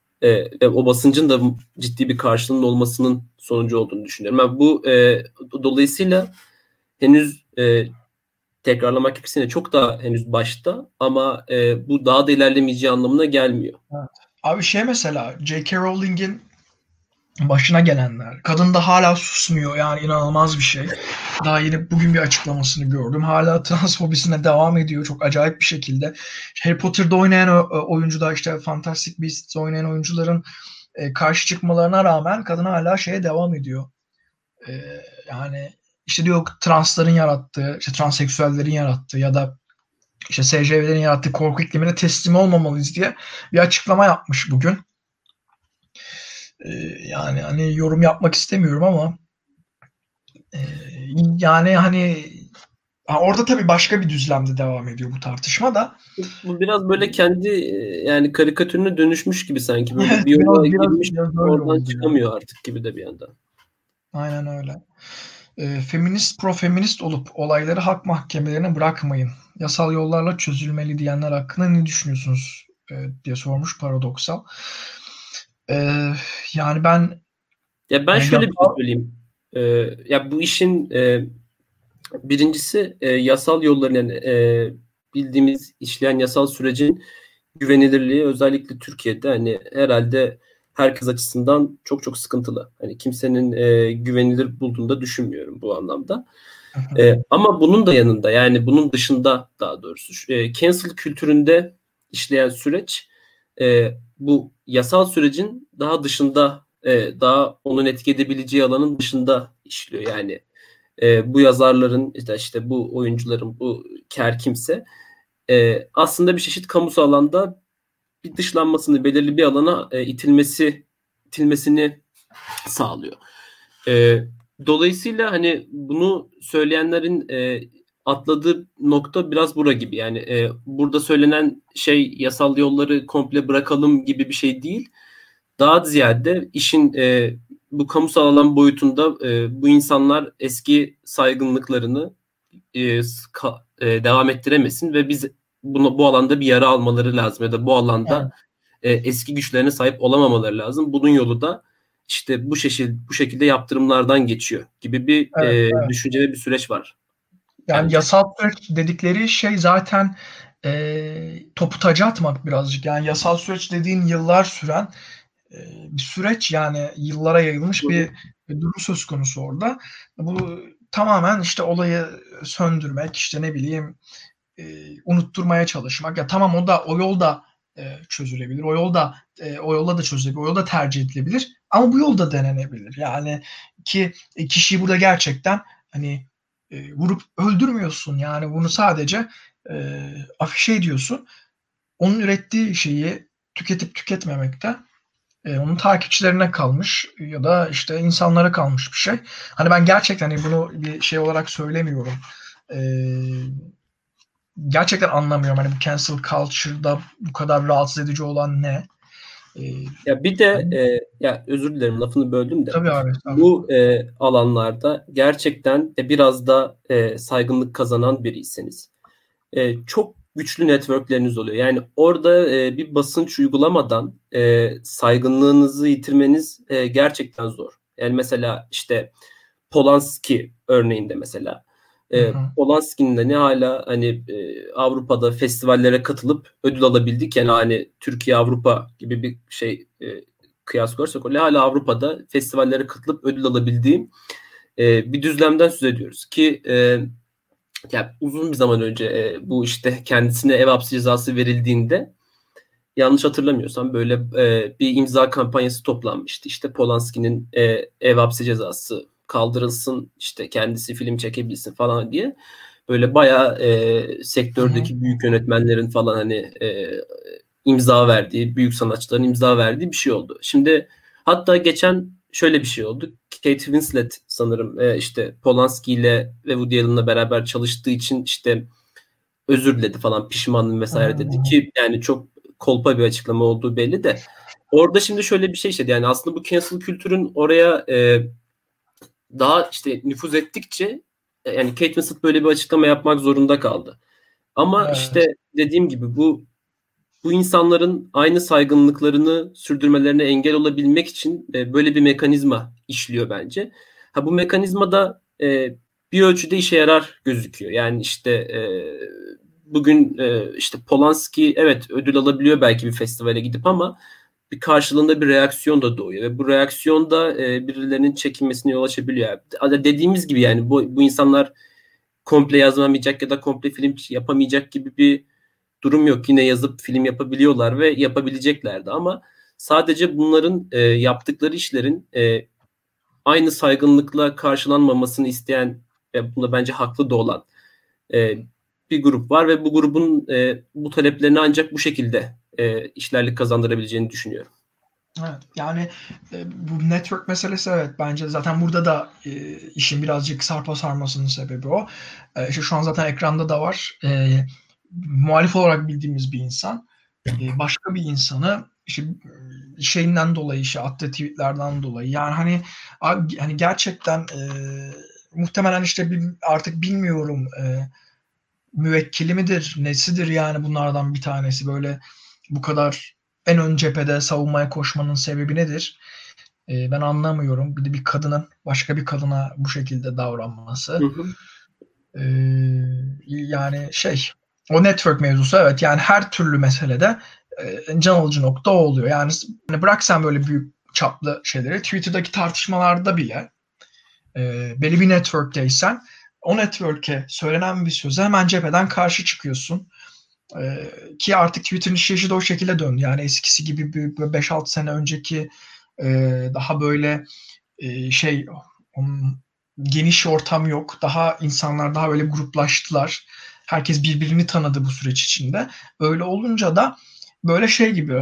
o basıncın da ciddi bir karşılığının olmasının sonucu olduğunu düşünüyorum. Yani bu dolayısıyla henüz tekrarlamak gerekirse çok daha henüz başta ama bu daha da ilerlemeyeceği anlamına gelmiyor. Evet. Abi mesela J.K. Rowling'in başına gelenler. Kadın da hala susmuyor yani, inanılmaz bir şey. Daha yeni bugün bir açıklamasını gördüm. Hala transfobisine devam ediyor çok acayip bir şekilde. Harry Potter'da oynayan oyuncular, işte Fantastic Beasts'te oynayan oyuncuların karşı çıkmalarına rağmen kadın hala devam ediyor. Yani işte diyor transların yarattığı, işte transseksüellerin yarattığı ya da işte SJV'lerin yarattığı korku iklimine teslim olmamalıyız diye bir açıklama yapmış bugün. Yani hani yorum yapmak istemiyorum ama yani hani orada tabii başka bir düzlemde devam ediyor bu tartışma da. Bu biraz böyle kendi yani karikatürüne dönüşmüş gibi sanki. Böyle evet, bir yola girmiş, oradan çıkamıyor artık gibi de bir yandan. Aynen öyle. Feminist, pro-feminist olup olayları hak mahkemelerine bırakmayın. Yasal yollarla çözülmeli diyenler hakkında ne düşünüyorsunuz diye sormuş Paradoksal. Yani ben şöyle bir şey söyleyeyim. Ya bu işin birincisi yasal yolların, yani bildiğimiz işleyen yasal sürecin güvenilirliği özellikle Türkiye'de hani herhalde herkes açısından çok çok sıkıntılı. Hani kimsenin güvenilir bulduğunu da düşünmüyorum bu anlamda. Ama bunun da yanında, yani bunun dışında daha doğrusu cancel kültüründe işleyen süreç bu yasal sürecin daha dışında, daha onun etki edebileceği alanın dışında işliyor. Yani bu yazarların, işte bu oyuncuların, bu ker kimse aslında bir çeşit kamusal alanda bir dışlanmasını, belirli bir alana itilmesini sağlıyor. Dolayısıyla hani bunu söyleyenlerin atladığı nokta biraz bura gibi. Yani burada söylenen yasal yolları komple bırakalım gibi bir şey değil. Daha ziyade işin bu kamusal alan boyutunda bu insanlar eski saygınlıklarını devam ettiremesin ve biz bu alanda bir yara almaları lazım ya da bu alanda eski güçlerine sahip olamamaları lazım. Bunun yolu da işte bu şekilde yaptırımlardan geçiyor gibi bir düşünce ve bir süreç var. Yani yasal süreç dedikleri zaten topu taca atmak birazcık. Yani yasal süreç dediğin yıllar süren bir süreç, yani yıllara yayılmış bir durum söz konusu orada. Bu tamamen olayı söndürmek, unutturmaya çalışmak. Ya tamam, o da o yolda çözülebilir. O yolda da çözülebilir. O yolda tercih edilebilir. Ama bu yolda denenebilir. Yani ki kişiyi burada gerçekten hani vurup öldürmüyorsun, yani bunu sadece afişe ediyorsun. Onun ürettiği şeyi tüketip tüketmemekte onun takipçilerine kalmış ya da insanlara kalmış bir şey. Hani ben gerçekten bunu bir olarak söylemiyorum. Gerçekten anlamıyorum. Hani bu cancel culture'da bu kadar rahatsız edici olan ne? Ya bir de ya özür dilerim, lafını böldüm de. Tabii abi, tabii. Bu alanlarda gerçekten biraz da saygınlık kazanan biriyseniz çok güçlü networkleriniz oluyor. Yani orada bir basınç uygulamadan saygınlığınızı yitirmeniz gerçekten zor. Yani mesela işte Polanski örneğinde mesela. Polanski'nin de ne hala hani Avrupa'da festivallere katılıp ödül alabildik. Yani hani Türkiye-Avrupa gibi bir şey kıyas koyarsak öyle hala Avrupa'da festivallere katılıp ödül alabildiğim bir düzlemden söz ediyoruz ki yani uzun bir zaman önce bu işte kendisine ev hapsi cezası verildiğinde yanlış hatırlamıyorsam böyle bir imza kampanyası toplanmıştı. İşte Polanski'nin ev hapsi cezası kaldırılsın, işte kendisi film çekebilsin falan diye. Böyle bayağı sektördeki büyük yönetmenlerin falan hani imza verdiği, büyük sanatçıların imza verdiği bir şey oldu. Şimdi hatta geçen şöyle bir şey oldu. Kate Winslet sanırım işte Polanski ile ve Woody Allen'la beraber çalıştığı için işte özür diledi falan, pişmanım vesaire dedi ki yani çok kolpa bir açıklama olduğu belli de. Orada şimdi şöyle bir şey işte yani aslında bu cancel kültürün oraya daha işte nüfuz ettikçe yani Kate Winslet böyle bir açıklama yapmak zorunda kaldı. Ama işte dediğim gibi bu insanların aynı saygınlıklarını sürdürmelerine engel olabilmek için böyle bir mekanizma işliyor bence. Ha bu mekanizma da bir ölçüde işe yarar gözüküyor. Yani işte bugün işte Polanski evet ödül alabiliyor belki bir festivale gidip ama bir karşılığında bir reaksiyon da doğuyor ve bu reaksiyon da birilerinin çekinmesine yol açabiliyor. Dediğimiz gibi yani bu insanlar komple yazmamayacak ya da komple film yapamayacak gibi bir durum yok. Yine yazıp film yapabiliyorlar ve yapabileceklerdi ama sadece bunların yaptıkları işlerin aynı saygınlıkla karşılanmamasını isteyen ve bunda bence haklı da olan bir grup var ve bu grubun bu taleplerini ancak bu şekilde işlerlik kazandırabileceğini düşünüyorum. Evet, yani bu network meselesi evet bence zaten burada da işin birazcık sarpa sarmasının sebebi o. Şu an zaten ekranda da var. Muhalif olarak bildiğimiz bir insan başka bir insanı işte şeyinden dolayı işte attığı tweetlerden dolayı yani hani gerçekten muhtemelen işte artık bilmiyorum müvekkili midir nesidir yani bunlardan bir tanesi böyle bu kadar en ön cephede savunmaya koşmanın sebebi nedir? Ben anlamıyorum. Bir de bir kadının başka bir kadına bu şekilde davranması. Yani şey o network mevzusu evet yani her türlü meselede can alıcı nokta oluyor. Yani bırak sen böyle büyük çaplı şeyleri Twitter'daki tartışmalarda bile belli bir networkteysen o network'e söylenen bir söze hemen cepheden karşı çıkıyorsun. Ki artık Twitter'ın işi de o şekilde döndü. Yani eskisi gibi 5-6 sene önceki daha böyle şey geniş ortam yok. Daha insanlar daha böyle gruplaştılar. Herkes birbirini tanıdı bu süreç içinde. Öyle olunca da böyle şey gibi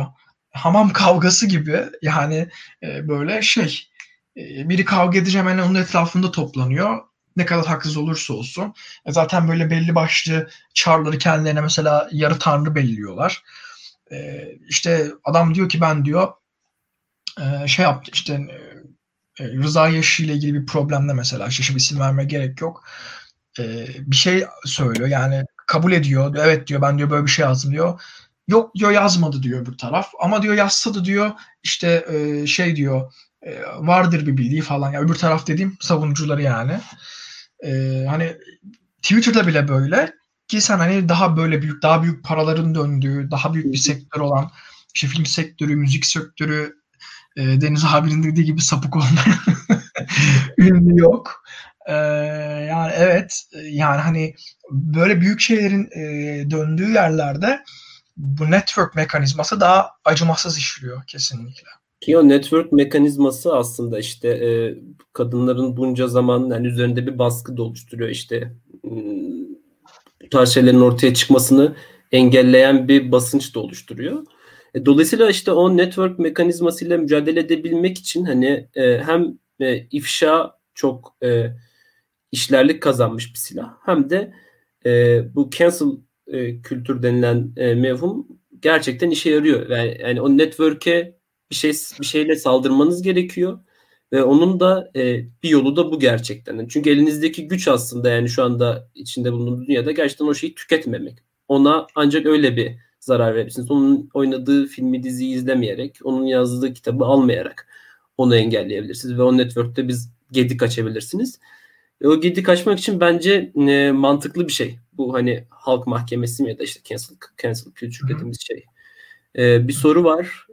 hamam kavgası gibi yani böyle şey biri kavga edince hemen onun etrafında toplanıyor. Ne kadar haksız olursa olsun. Zaten böyle belli başlı çarları kendilerine mesela yarı tanrı belirliyorlar. İşte adam diyor ki ben diyor şey yaptı işte Rıza Yaşı ile ilgili bir problemle mesela şimdi isim vermeye gerek yok. Bir şey söylüyor yani kabul ediyor. Evet diyor ben diyor böyle bir şey yazdım diyor. Yok diyor yazmadı diyor öbür taraf. Ama diyor yazsa da diyor işte şey diyor vardır bir bildiği falan. Ya öbür taraf dediğim savunucuları yani. Hani Twitter'da bile böyle ki sen hani daha böyle büyük, daha büyük paraların döndüğü, daha büyük bir sektör olan işte film sektörü, müzik sektörü, Deniz abinin dediği gibi sapık olmayan ünlü yok. Yani evet yani hani böyle büyük şeylerin döndüğü yerlerde bu network mekanizması daha acımasız işliyor kesinlikle. Ki o network mekanizması aslında işte kadınların bunca zaman yani üzerinde bir baskı da oluşturuyor işte bu tarz şeylerin ortaya çıkmasını engelleyen bir basınç da oluşturuyor. Dolayısıyla işte o network mekanizmasıyla mücadele edebilmek için hani hem ifşa çok işlerlik kazanmış bir silah hem de bu cancel kültür denilen mevhum gerçekten işe yarıyor. Yani o network'e bir şeyle saldırmanız gerekiyor ve onun da bir yolu da bu gerçekten. Çünkü elinizdeki güç aslında yani şu anda içinde bulunduğunuz dünyada gerçekten o şeyi tüketmemek. ona ancak öyle bir zarar verebilirsiniz. Onun oynadığı filmi, diziyi izlemeyerek, onun yazdığı kitabı almayarak onu engelleyebilirsiniz ve o network'te biz gedik açabilirsiniz. O gedik açmak için bence mantıklı bir şey. Bu hani halk mahkemesi mi ya da işte cancel culture dediğimiz şey. Bir soru var.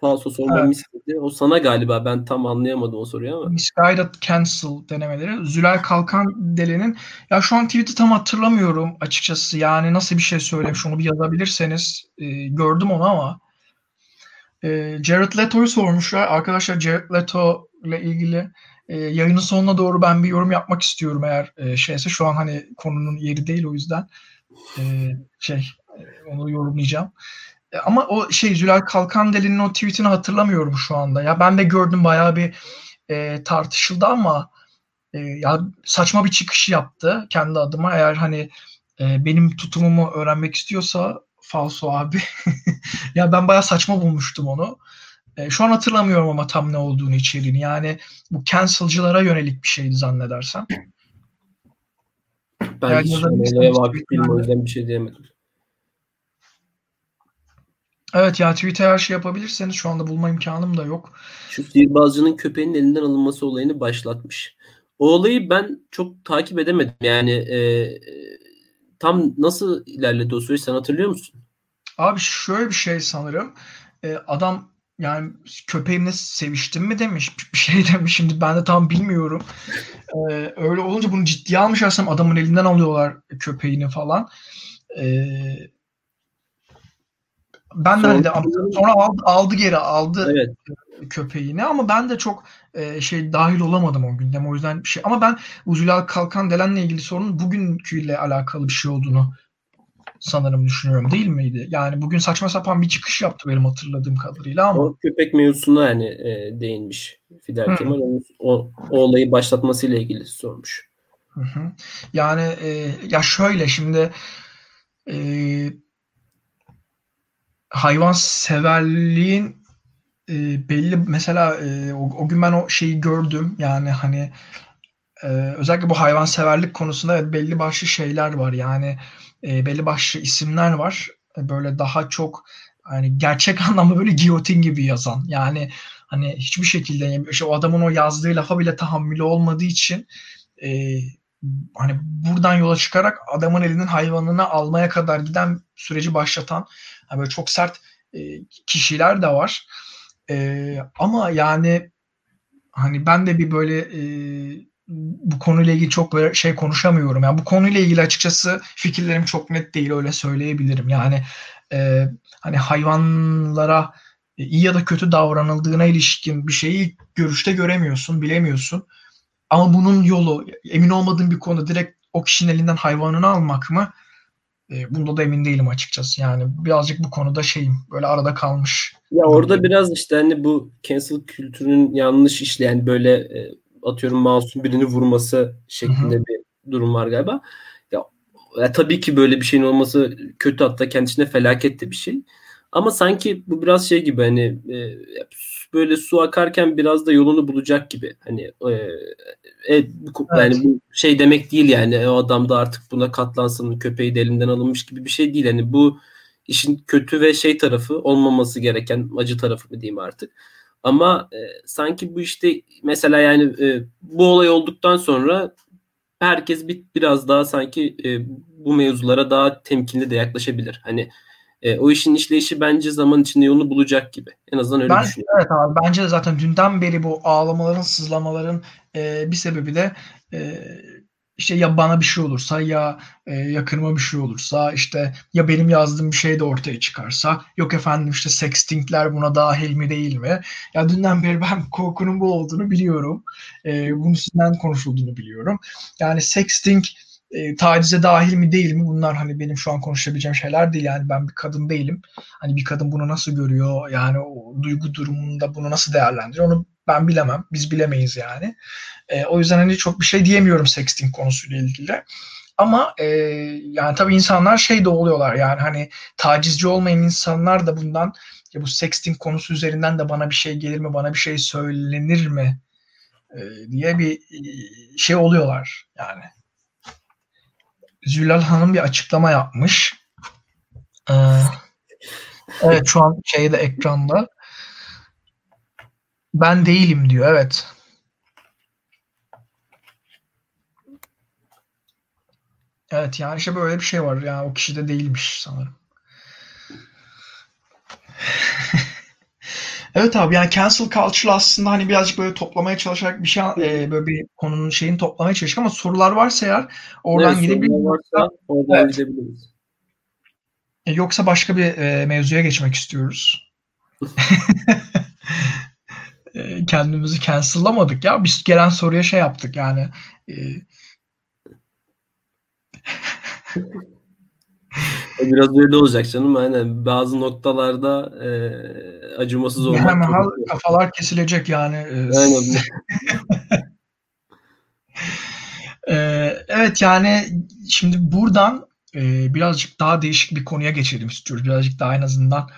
Falso sormamı istedi. O sana galiba, ben tam anlayamadım o soruyu ama. Misguided cancel denemeleri. Zülal Kalkan Deli'nin, ya şu an tweet'i tam hatırlamıyorum açıkçası. Yani nasıl bir şey söylemiş onu bir yazabilirseniz. Gördüm onu ama. Jared Leto'yu sormuşlar. Arkadaşlar Jared Leto ile ilgili yayının sonuna doğru ben bir yorum yapmak istiyorum eğer şeyse. Şu an hani konunun yeri değil, o yüzden onu yorumlayacağım. Ama o Zülal Kalkandeli'nin o tweetini hatırlamıyorum şu anda. Ya ben de gördüm, bayağı bir tartışıldı ama ya saçma bir çıkış yaptı kendi adıma. Eğer hani benim tutumumu öğrenmek istiyorsa Falso abi. Ya ben bayağı saçma bulmuştum onu. Şu an hatırlamıyorum ama tam ne olduğunu, içeriğini. Yani bu cancel'cılara yönelik bir şeydi zannedersem. Ben yani hiç öyle bir şey diyemedim. Evet ya, Twitter'e her şey yapabilirseniz, şu anda bulma imkanım da yok. Şu sihirbazcının köpeğinin elinden alınması olayını başlatmış. O olayı ben çok takip edemedim. Yani tam nasıl ilerledi o süreç, sen hatırlıyor musun? Abi şöyle bir şey sanırım. Adam yani köpeğimle seviştim mi demiş, bir şey demiş, şimdi ben de tam bilmiyorum. Öyle olunca bunu ciddiye almış aslında, adamın elinden alıyorlar köpeğini falan. Ben de sonra aldı geri aldı, evet, köpeğini ama ben de çok dahil olamadım o gündeme, o yüzden bir şey. Ama ben Zülal Kalkandelen'le ilgili sorunun bugünküyle alakalı bir şey olduğunu sanırım düşünüyorum, değil miydi? Yani bugün saçma sapan bir çıkış yaptı benim hatırladığım kadarıyla ama. O köpek mevzusuna yani değinmiş Fidel Kemal, o olayı başlatmasıyla ilgili sormuş. Hı-hı. Yani ya şöyle şimdi hayvan severliğin belli mesela o gün ben o şeyi gördüm yani hani özellikle bu hayvanseverlik konusunda evet, belli başlı şeyler var yani belli başlı isimler var böyle daha çok hani gerçek anlamda böyle giyotin gibi yazan, yani hani hiçbir şekilde o adamın o yazdığı lafa bile tahammülü olmadığı için hani buradan yola çıkarak adamın elinin hayvanını almaya kadar giden süreci başlatan yani böyle çok sert kişiler de var ama yani hani ben de bir böyle bu konuyla ilgili çok böyle konuşamıyorum. Yani bu konuyla ilgili açıkçası fikirlerim çok net değil, öyle söyleyebilirim. Yani hani hayvanlara iyi ya da kötü davranıldığına ilişkin bir şeyi ilk görüşte göremiyorsun, bilemiyorsun. Ama bunun yolu, emin olmadığın bir konuda direkt o kişinin elinden hayvanını almak mı? Bunda da emin değilim açıkçası. Yani birazcık bu konuda böyle arada kalmış. Ya orada biraz işte hani bu cancel kültürünün yanlış işleyen böyle atıyorum masum birini vurması şeklinde bir durum var galiba. Ya tabii ki böyle bir şeyin olması kötü, hatta kendisine felaket de bir şey. Ama sanki bu biraz gibi hani böyle su akarken biraz da yolunu bulacak gibi. Hani yani bu demek değil yani o adam da artık buna katlansın, köpeği de elinden alınmış gibi bir şey değil. Hani bu işin kötü ve tarafı, olmaması gereken acı tarafı mı diyeyim artık. Ama sanki bu mesela yani bu olay olduktan sonra herkes biraz daha sanki bu mevzulara daha temkinli de yaklaşabilir. Hani o işin işleyişi bence zaman içinde yolunu bulacak gibi. En azından öyle düşünüyorum. Evet abi, bence de zaten dünden beri bu ağlamaların, sızlamaların bir sebebi de ya bana bir şey olursa, ya yakınıma bir şey olursa, ya benim yazdığım bir şey de ortaya çıkarsa, yok efendim sextingler buna dahil mi değil mi? Ya dünden beri ben korkunun bu olduğunu biliyorum. Bunun üstünden konuşulduğunu biliyorum. Yani sexting tacize dahil mi değil mi? Bunlar hani benim şu an konuşabileceğim şeyler değil. Yani ben bir kadın değilim. Hani bir kadın bunu nasıl görüyor? Yani o duygu durumunda bunu nasıl değerlendiriyor? Onu ben bilemem. Biz bilemeyiz yani. O yüzden hani çok bir şey diyemiyorum sexting konusuyla ilgili. Ama yani tabii insanlar de oluyorlar. Yani hani tacizci olmayan insanlar da bundan, ya bu sexting konusu üzerinden de bana bir şey gelir mi? Bana bir şey söylenir mi? Diye bir oluyorlar yani. Zülal Hanım bir açıklama yapmış. Evet, şu an şeyde ekranda. Ben değilim diyor. Evet. Evet, yani işte böyle bir şey var. Yani o kişi de değilmiş sanırım. Evet abi, yani cancel culture aslında hani birazcık böyle toplamaya çalışarak bir şey, böyle bir konunun şeyini toplamaya çalıştık ama sorular varsa eğer oradan evet, gidebiliriz. Yoksa başka bir mevzuya geçmek istiyoruz. Kendimizi cancel'lamadık ya. Biz gelen soruya şey yaptık yani. Biraz öyle olacak canım. Aynen. Bazı noktalarda acımasız olmak. Hemen kafalar kesilecek yani. Aynen. Evet, yani şimdi buradan birazcık daha değişik bir konuya geçelim istiyoruz. Birazcık daha en azından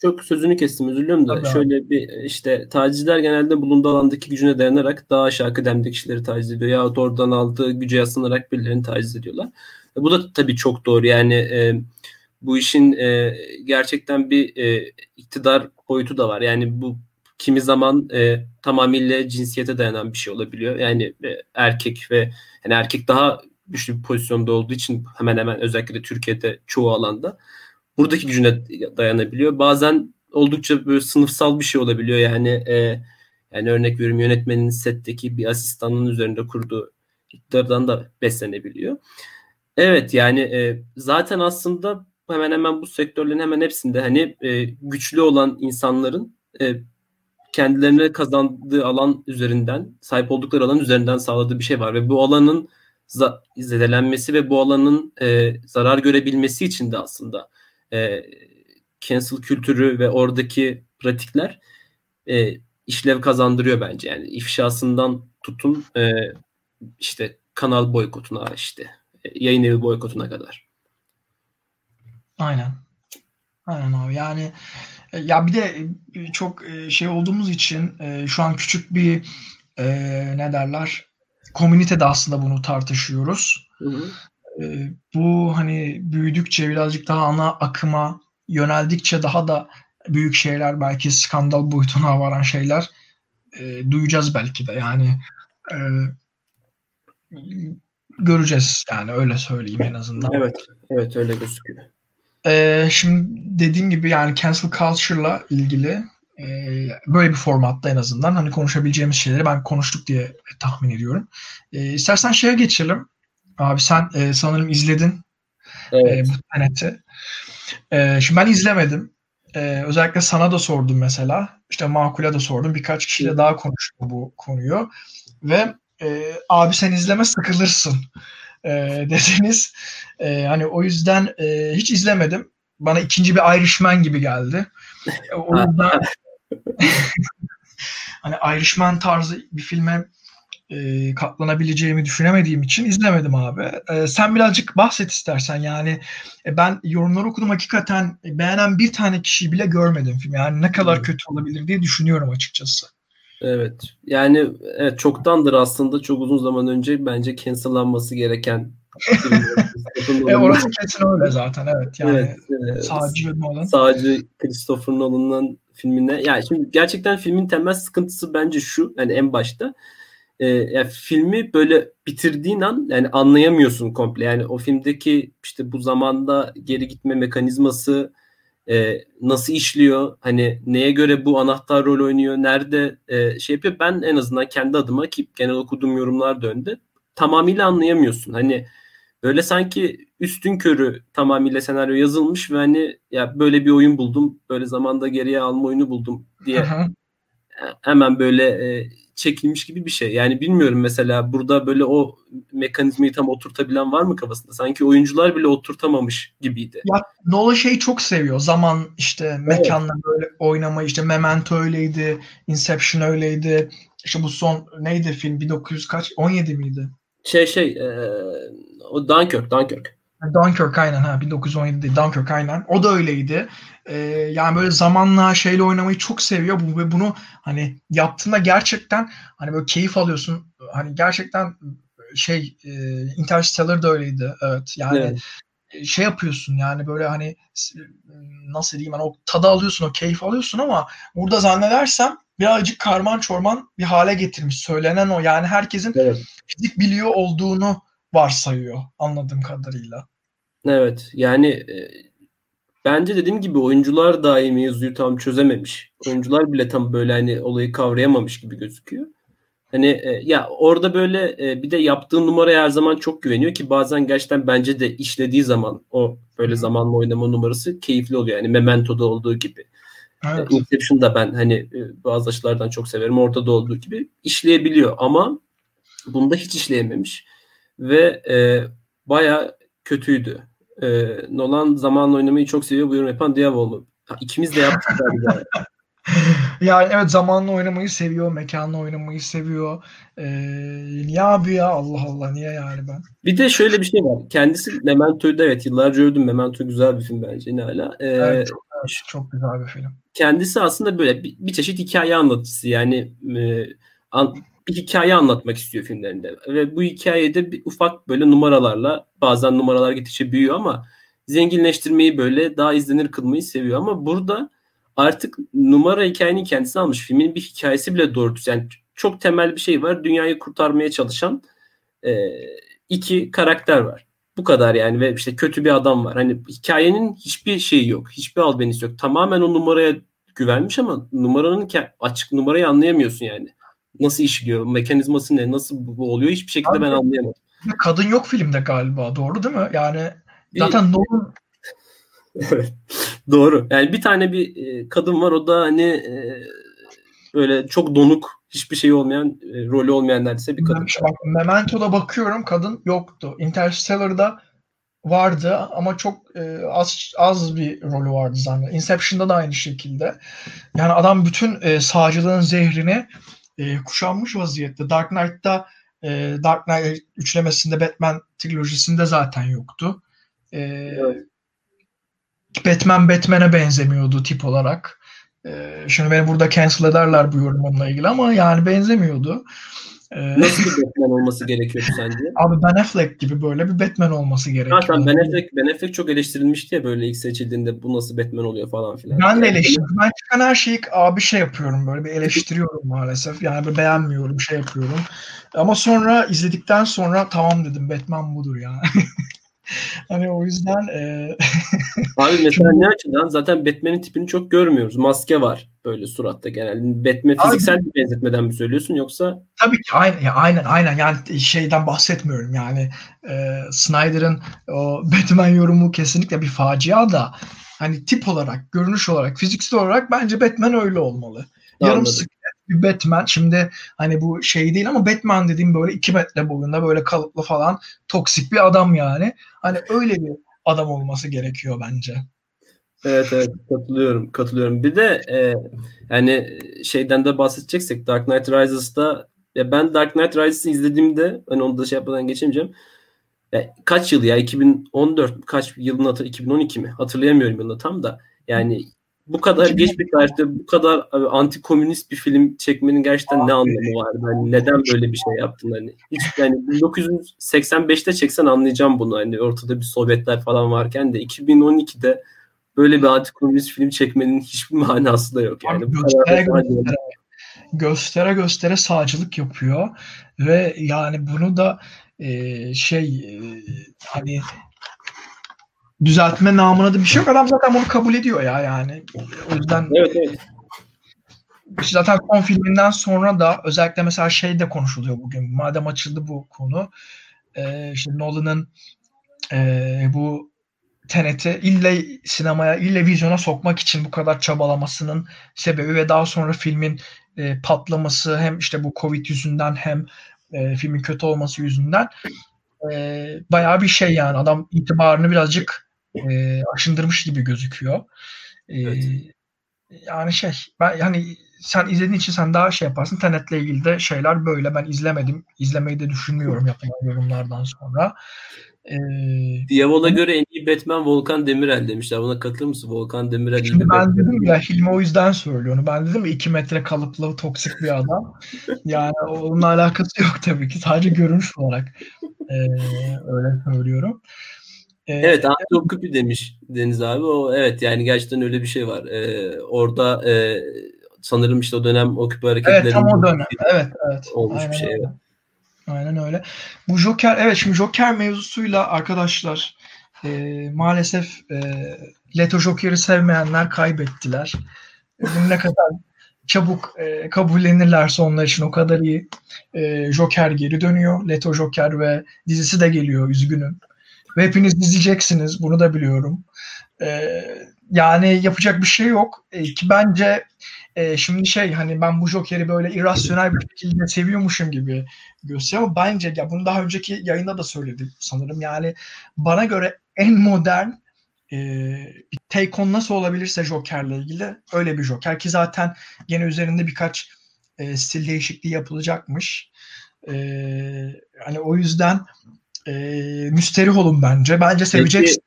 çok sözünü kestim, özür dilerim de. Tabii şöyle abi. Bir işte tacizler genelde bulunduğu alandaki gücüne dayanarak daha aşağı kıdemli kişileri taciz ediyor. Yahut oradan aldığı güce yaslanarak birilerini taciz ediyorlar. Bu da tabii çok doğru. Yani bu işin gerçekten bir iktidar boyutu da var. Yani bu kimi zaman tamamıyla cinsiyete dayanan bir şey olabiliyor. Yani erkek ve yani erkek daha güçlü bir pozisyonda olduğu için hemen hemen özellikle de Türkiye'de çoğu alanda buradaki gücüne dayanabiliyor. Bazen oldukça böyle sınıfsal bir şey olabiliyor. Yani yani örnek veriyorum, yönetmenin setteki bir asistanının üzerinde kurduğu iktidardan da beslenebiliyor. Evet, yani zaten aslında hemen hemen bu sektörlerin hemen hepsinde hani güçlü olan insanların kendilerine kazandığı alan üzerinden, sahip oldukları alan üzerinden sağladığı bir şey var ve bu alanın zedelenmesi ve bu alanın zarar görebilmesi için de aslında cancel kültürü ve oradaki pratikler işlev kazandırıyor bence. Yani ifşasından tutun işte kanal boykotuna, işte yayın evi boykotuna kadar. Aynen. Aynen abi. Yani ya bir de çok şey olduğumuz için şu an küçük bir ne derler, komünitede aslında bunu tartışıyoruz. Hı hı. Bu hani büyüdükçe birazcık daha ana akıma yöneldikçe daha da büyük şeyler, belki skandal boyutuna varan şeyler duyacağız belki de, yani göreceğiz yani, öyle söyleyeyim en azından. Evet öyle gözüküyor. Şimdi dediğim gibi yani cancel culture'la ilgili böyle bir formatta en azından hani konuşabileceğimiz şeyleri ben konuştuk diye tahmin ediyorum. İstersen şeye geçelim. Abi sen sanırım izledin evet. Bu seneti. Şimdi ben izlemedim. Özellikle sana da sordum mesela. İşte Makul'a da sordum. Birkaç kişiyle daha konuştu bu konuyu. Ve abi sen izleme sıkılırsın dediniz. Hani o yüzden hiç izlemedim. Bana ikinci bir Irishman gibi geldi. O yüzden hani Irishman tarzı bir filme katlanabileceğimi düşünemediğim için izlemedim abi. Sen birazcık bahset istersen. Yani ben yorumları okudum, hakikaten beğenen bir tane kişiyi bile görmedim film. Yani ne kadar kötü olabilir diye düşünüyorum açıkçası. Evet. Yani evet, çoktandır aslında, çok uzun zaman önce bence cancellanması gereken orası kesin öyle zaten, evet. Yani evet, sağcı Christopher Nolan'ın filmine. Yani şimdi gerçekten filmin temel sıkıntısı bence şu. Yani en başta yani filmi böyle bitirdiğin an yani anlayamıyorsun komple. Yani o filmdeki işte bu zamanda geri gitme mekanizması nasıl işliyor? Hani neye göre bu anahtar rol oynuyor? Nerede şey yapıyor? Ben en azından kendi adıma, ki genel okuduğum yorumlar da önde, tamamıyla anlayamıyorsun. Hani böyle sanki üstünkörü tamamıyla senaryo yazılmış ve hani ya böyle bir oyun buldum, böyle zamanda geriye alma oyunu buldum diye hemen böyle çekilmiş gibi bir şey. Yani bilmiyorum, mesela burada böyle o mekanizmayı tam oturtabilen var mı kafasında? Sanki oyuncular bile oturtamamış gibiydi. Ya Nolan şeyi çok seviyor. Zaman işte mekanla böyle oynamayı, işte Memento öyleydi, Inception öyleydi. İşte bu son neydi film? 1917 miydi? O Dunkirk. Dunkirk aynen, 1917'de Dunkirk aynen. O da öyleydi. Yani böyle zamanla şeyle oynamayı çok seviyor bu ve bunu hani yaptığında gerçekten hani böyle keyif alıyorsun. Hani gerçekten Interstellar da öyleydi. Evet. Yani şey yapıyorsun yani böyle hani nasıl diyeyim, hani o tadı alıyorsun, o keyfi alıyorsun ama burada zannedersem birazcık karman çorman bir hale getirmiş. Söylenen o. Yani herkesin fizik biliyor olduğunu varsayıyor anladığım kadarıyla. Evet. Yani bence dediğim gibi oyuncular dahi mevzuyu tam çözememiş. Oyuncular bile tam böyle hani olayı kavrayamamış gibi gözüküyor. Hani ya orada böyle bir de yaptığı numaraya her zaman çok güveniyor ki bazen gerçekten bence de işlediği zaman o böyle zamanla oynama numarası keyifli oluyor. Yani Memento'da olduğu gibi. Evet. Inception'da ben hani bazı açılardan çok severim. Orada da olduğu gibi işleyebiliyor ama bunda hiç işleyememiş. Ve bayağı kötüydü. Nolan zamanla oynamayı çok seviyor. Buyurun yapan Diavol'u. İkimiz de yaptık. Yani evet, zamanla oynamayı seviyor. Mekanla oynamayı seviyor. Niye abi ya? Allah Allah, niye yani ben? Bir de şöyle bir şey var. Kendisi Memento'yu da yıllarca övdüm. Memento güzel bir film bence. Ne hala. Evet, çok güzel bir film. Kendisi aslında böyle bir çeşit hikaye anlatıcısı. Yani bir hikaye anlatmak istiyor filmlerinde. Ve bu hikayede bir ufak böyle numaralarla, bazen numaralar gittikçe büyüyor ama zenginleştirmeyi, böyle daha izlenir kılmayı seviyor. Ama burada artık numara hikayenin kendisini almış. Filmin bir hikayesi bile doğrudur. Yani çok temel bir şey var. Dünyayı kurtarmaya çalışan iki karakter var. Bu kadar yani. Ve işte kötü bir adam var. Hani hikayenin hiçbir şeyi yok. Hiçbir albenisi yok. Tamamen o numaraya güvenmiş ama numaranın açık numarayı anlayamıyorsun yani. Nasıl işliyor? Mekanizması ne? Nasıl bu oluyor? Hiçbir şekilde ben anlayamadım. Kadın yok filmde galiba. Doğru değil mi? Yani zaten doğru. Doğru. Yani bir tane bir kadın var. O da hani böyle çok donuk, hiçbir şey olmayan, rolü olmayan neredeyse bir kadın. Memento'da bakıyorum, kadın yoktu. Interstellar'da vardı ama çok az bir rolü vardı zannediyorum. Inception'da da aynı şekilde. Yani adam bütün sağcılığın zehrini kuşanmış vaziyette. Dark Knight'ta Dark Knight üçlemesinde, Batman trilojisinde zaten yoktu. Evet. Batman'e benzemiyordu tip olarak. Şimdi beni burada cancel ederler bu yorumumla ilgili ama yani benzemiyordu. Nasıl bir Batman olması gerekiyordu sence? Abi Ben Affleck gibi böyle bir Batman olması gerekiyor. Zaten Ben Affleck çok eleştirilmişti ya böyle ilk seçildiğinde, bu nasıl Batman oluyor falan filan. Ben de eleştiriyorum. Ben çıkan her şeyi abi şey yapıyorum, böyle bir eleştiriyorum maalesef. Yani bir beğenmiyorum, şey yapıyorum. Ama sonra izledikten sonra tamam dedim, Batman budur yani. Hani o yüzden abi mesela ne açıdan zaten Batman'in tipini çok görmüyoruz. Maske var böyle suratta genelde. Batman fiziksel bir benzetmeden mi söylüyorsun yoksa? Tabii ki aynen yani şeyden bahsetmiyorum yani Snyder'ın o Batman yorumu kesinlikle bir facia da hani tip olarak, görünüş olarak, fiziksel olarak bence Batman öyle olmalı. Yarım sık bir Batman. Şimdi hani bu şey değil ama Batman dediğim böyle 2 metre boyunda, böyle kalıplı falan, toksik bir adam yani. Hani öyle bir adam olması gerekiyor bence. Evet katılıyorum. Bir de yani şeyden de bahsedeceksek Dark Knight Rises'ta, ya ben Dark Knight Rises'i izlediğimde hani onu da şey yapmadan geçemeyeceğim. Ya, kaç yıl ya? 2014 kaç yılını 2012 mi? Hatırlayamıyorum yılını tam da. Yani bu kadar geç bir tarihte bu kadar antikomünist bir film çekmenin gerçekten ne anlamı vardı? Hani neden böyle bir şey yaptın? Hani hiç, yani 1985'te çeksen anlayacağım bunu. Hani ortada bir Sovyetler falan varken de 2012'de böyle bir antikomünist film çekmenin hiçbir manası da yok. Yani göstere göstere sağcılık yapıyor ve yani bunu da hani düzeltme namına da bir şey yok. Adam zaten bunu kabul ediyor ya yani. O yüzden evet. Zaten son filminden sonra da özellikle mesela şey de konuşuluyor bugün. Madem açıldı bu konu. İşte Nolan'ın bu Tenet'i ille sinemaya, ille vizyona sokmak için bu kadar çabalamasının sebebi ve daha sonra filmin patlaması, hem işte bu Covid yüzünden hem filmin kötü olması yüzünden bayağı bir şey yani. Adam itibarını birazcık aşındırmış gibi gözüküyor. Evet. Yani ben yani sen izlediğin için sen daha şey yaparsın. Tenet'le ilgili de şeyler böyle. Ben izlemedim. İzlemeyi de düşünmüyorum yapılan yorumlardan sonra. Ya ona göre en iyi Batman Volkan Demirel demişler. Buna katılır mısın? Volkan Demirel. Şimdi ben dedim ya, Hilmi o yüzden söylüyor onu. Ben dedim 2 metre kalıplı toksik bir adam. Yani onunla alakası yok tabii ki. Sadece görünüş olarak öyle söylüyorum. Evet, Antokupi demiş Deniz abi. O evet, yani gerçekten öyle bir şey var. Orada sanırım işte o dönem Okupi hareketleri. Evet, tam o dönem. Evet. Olmuş aynen bir şey. Evet. Aynen öyle. Bu Joker, evet, şimdi Joker mevzusuyla arkadaşlar maalesef Leto Joker'i sevmeyenler kaybettiler. Bunu ne kadar çabuk kabullenirlerse onlar için o kadar iyi. Joker geri dönüyor. Leto Joker ve dizisi de geliyor, üzgünüm. Ve hepiniz izleyeceksiniz, bunu da biliyorum. Yani yapacak bir şey yok ki bence. Şimdi hani ben bu Joker'i böyle irrasyonel bir şekilde seviyormuşum gibi gösteriyor ama bence ya bunu daha önceki yayında da söyledim sanırım. Yani bana göre en modern bir take on nasıl olabilirse Joker'le ilgili öyle bir Joker ki zaten gene üzerinde birkaç stil değişikliği yapılacakmış. Hani o yüzden müsterih olun bence. Bence seveceksin.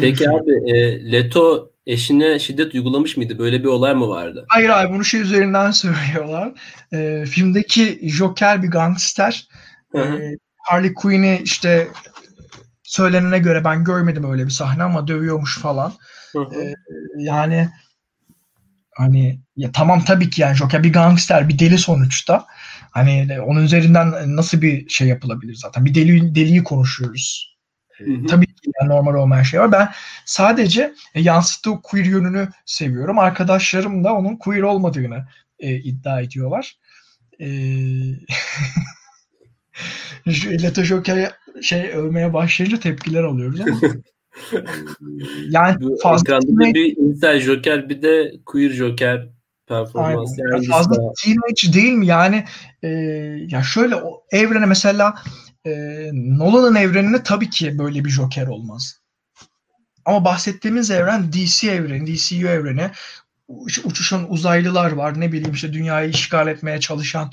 Peki abi Leto eşine şiddet uygulamış mıydı? Böyle bir olay mı vardı? Hayır, bunu şey üzerinden söylüyorlar. Filmdeki Joker bir gangster. Harley Quinn'i işte söylenene göre, ben görmedim öyle bir sahne ama dövüyormuş falan. Yani hani ya tamam tabii ki yani Joker bir gangster, bir deli sonuçta. Hani onun üzerinden nasıl bir şey yapılabilir zaten? Bir deliyi konuşuyoruz. Tabii ki yani normal olmayan şey var. Ben sadece yansıttığı queer yönünü seviyorum. Arkadaşlarım da onun queer olmadığını iddia ediyorlar. Leto Joker'e övmeye başlayınca tepkiler alıyoruz ama. Yani fazla bir insel Joker, bir de queer Joker performansı. Yani fazla teenage değil mi? Yani ya şöyle o evrene mesela Nolan'ın evrenine tabii ki böyle bir Joker olmaz. Ama bahsettiğimiz evren DC evreni, DCU evreni. Uçuşan uzaylılar var, ne bileyim işte dünyayı işgal etmeye çalışan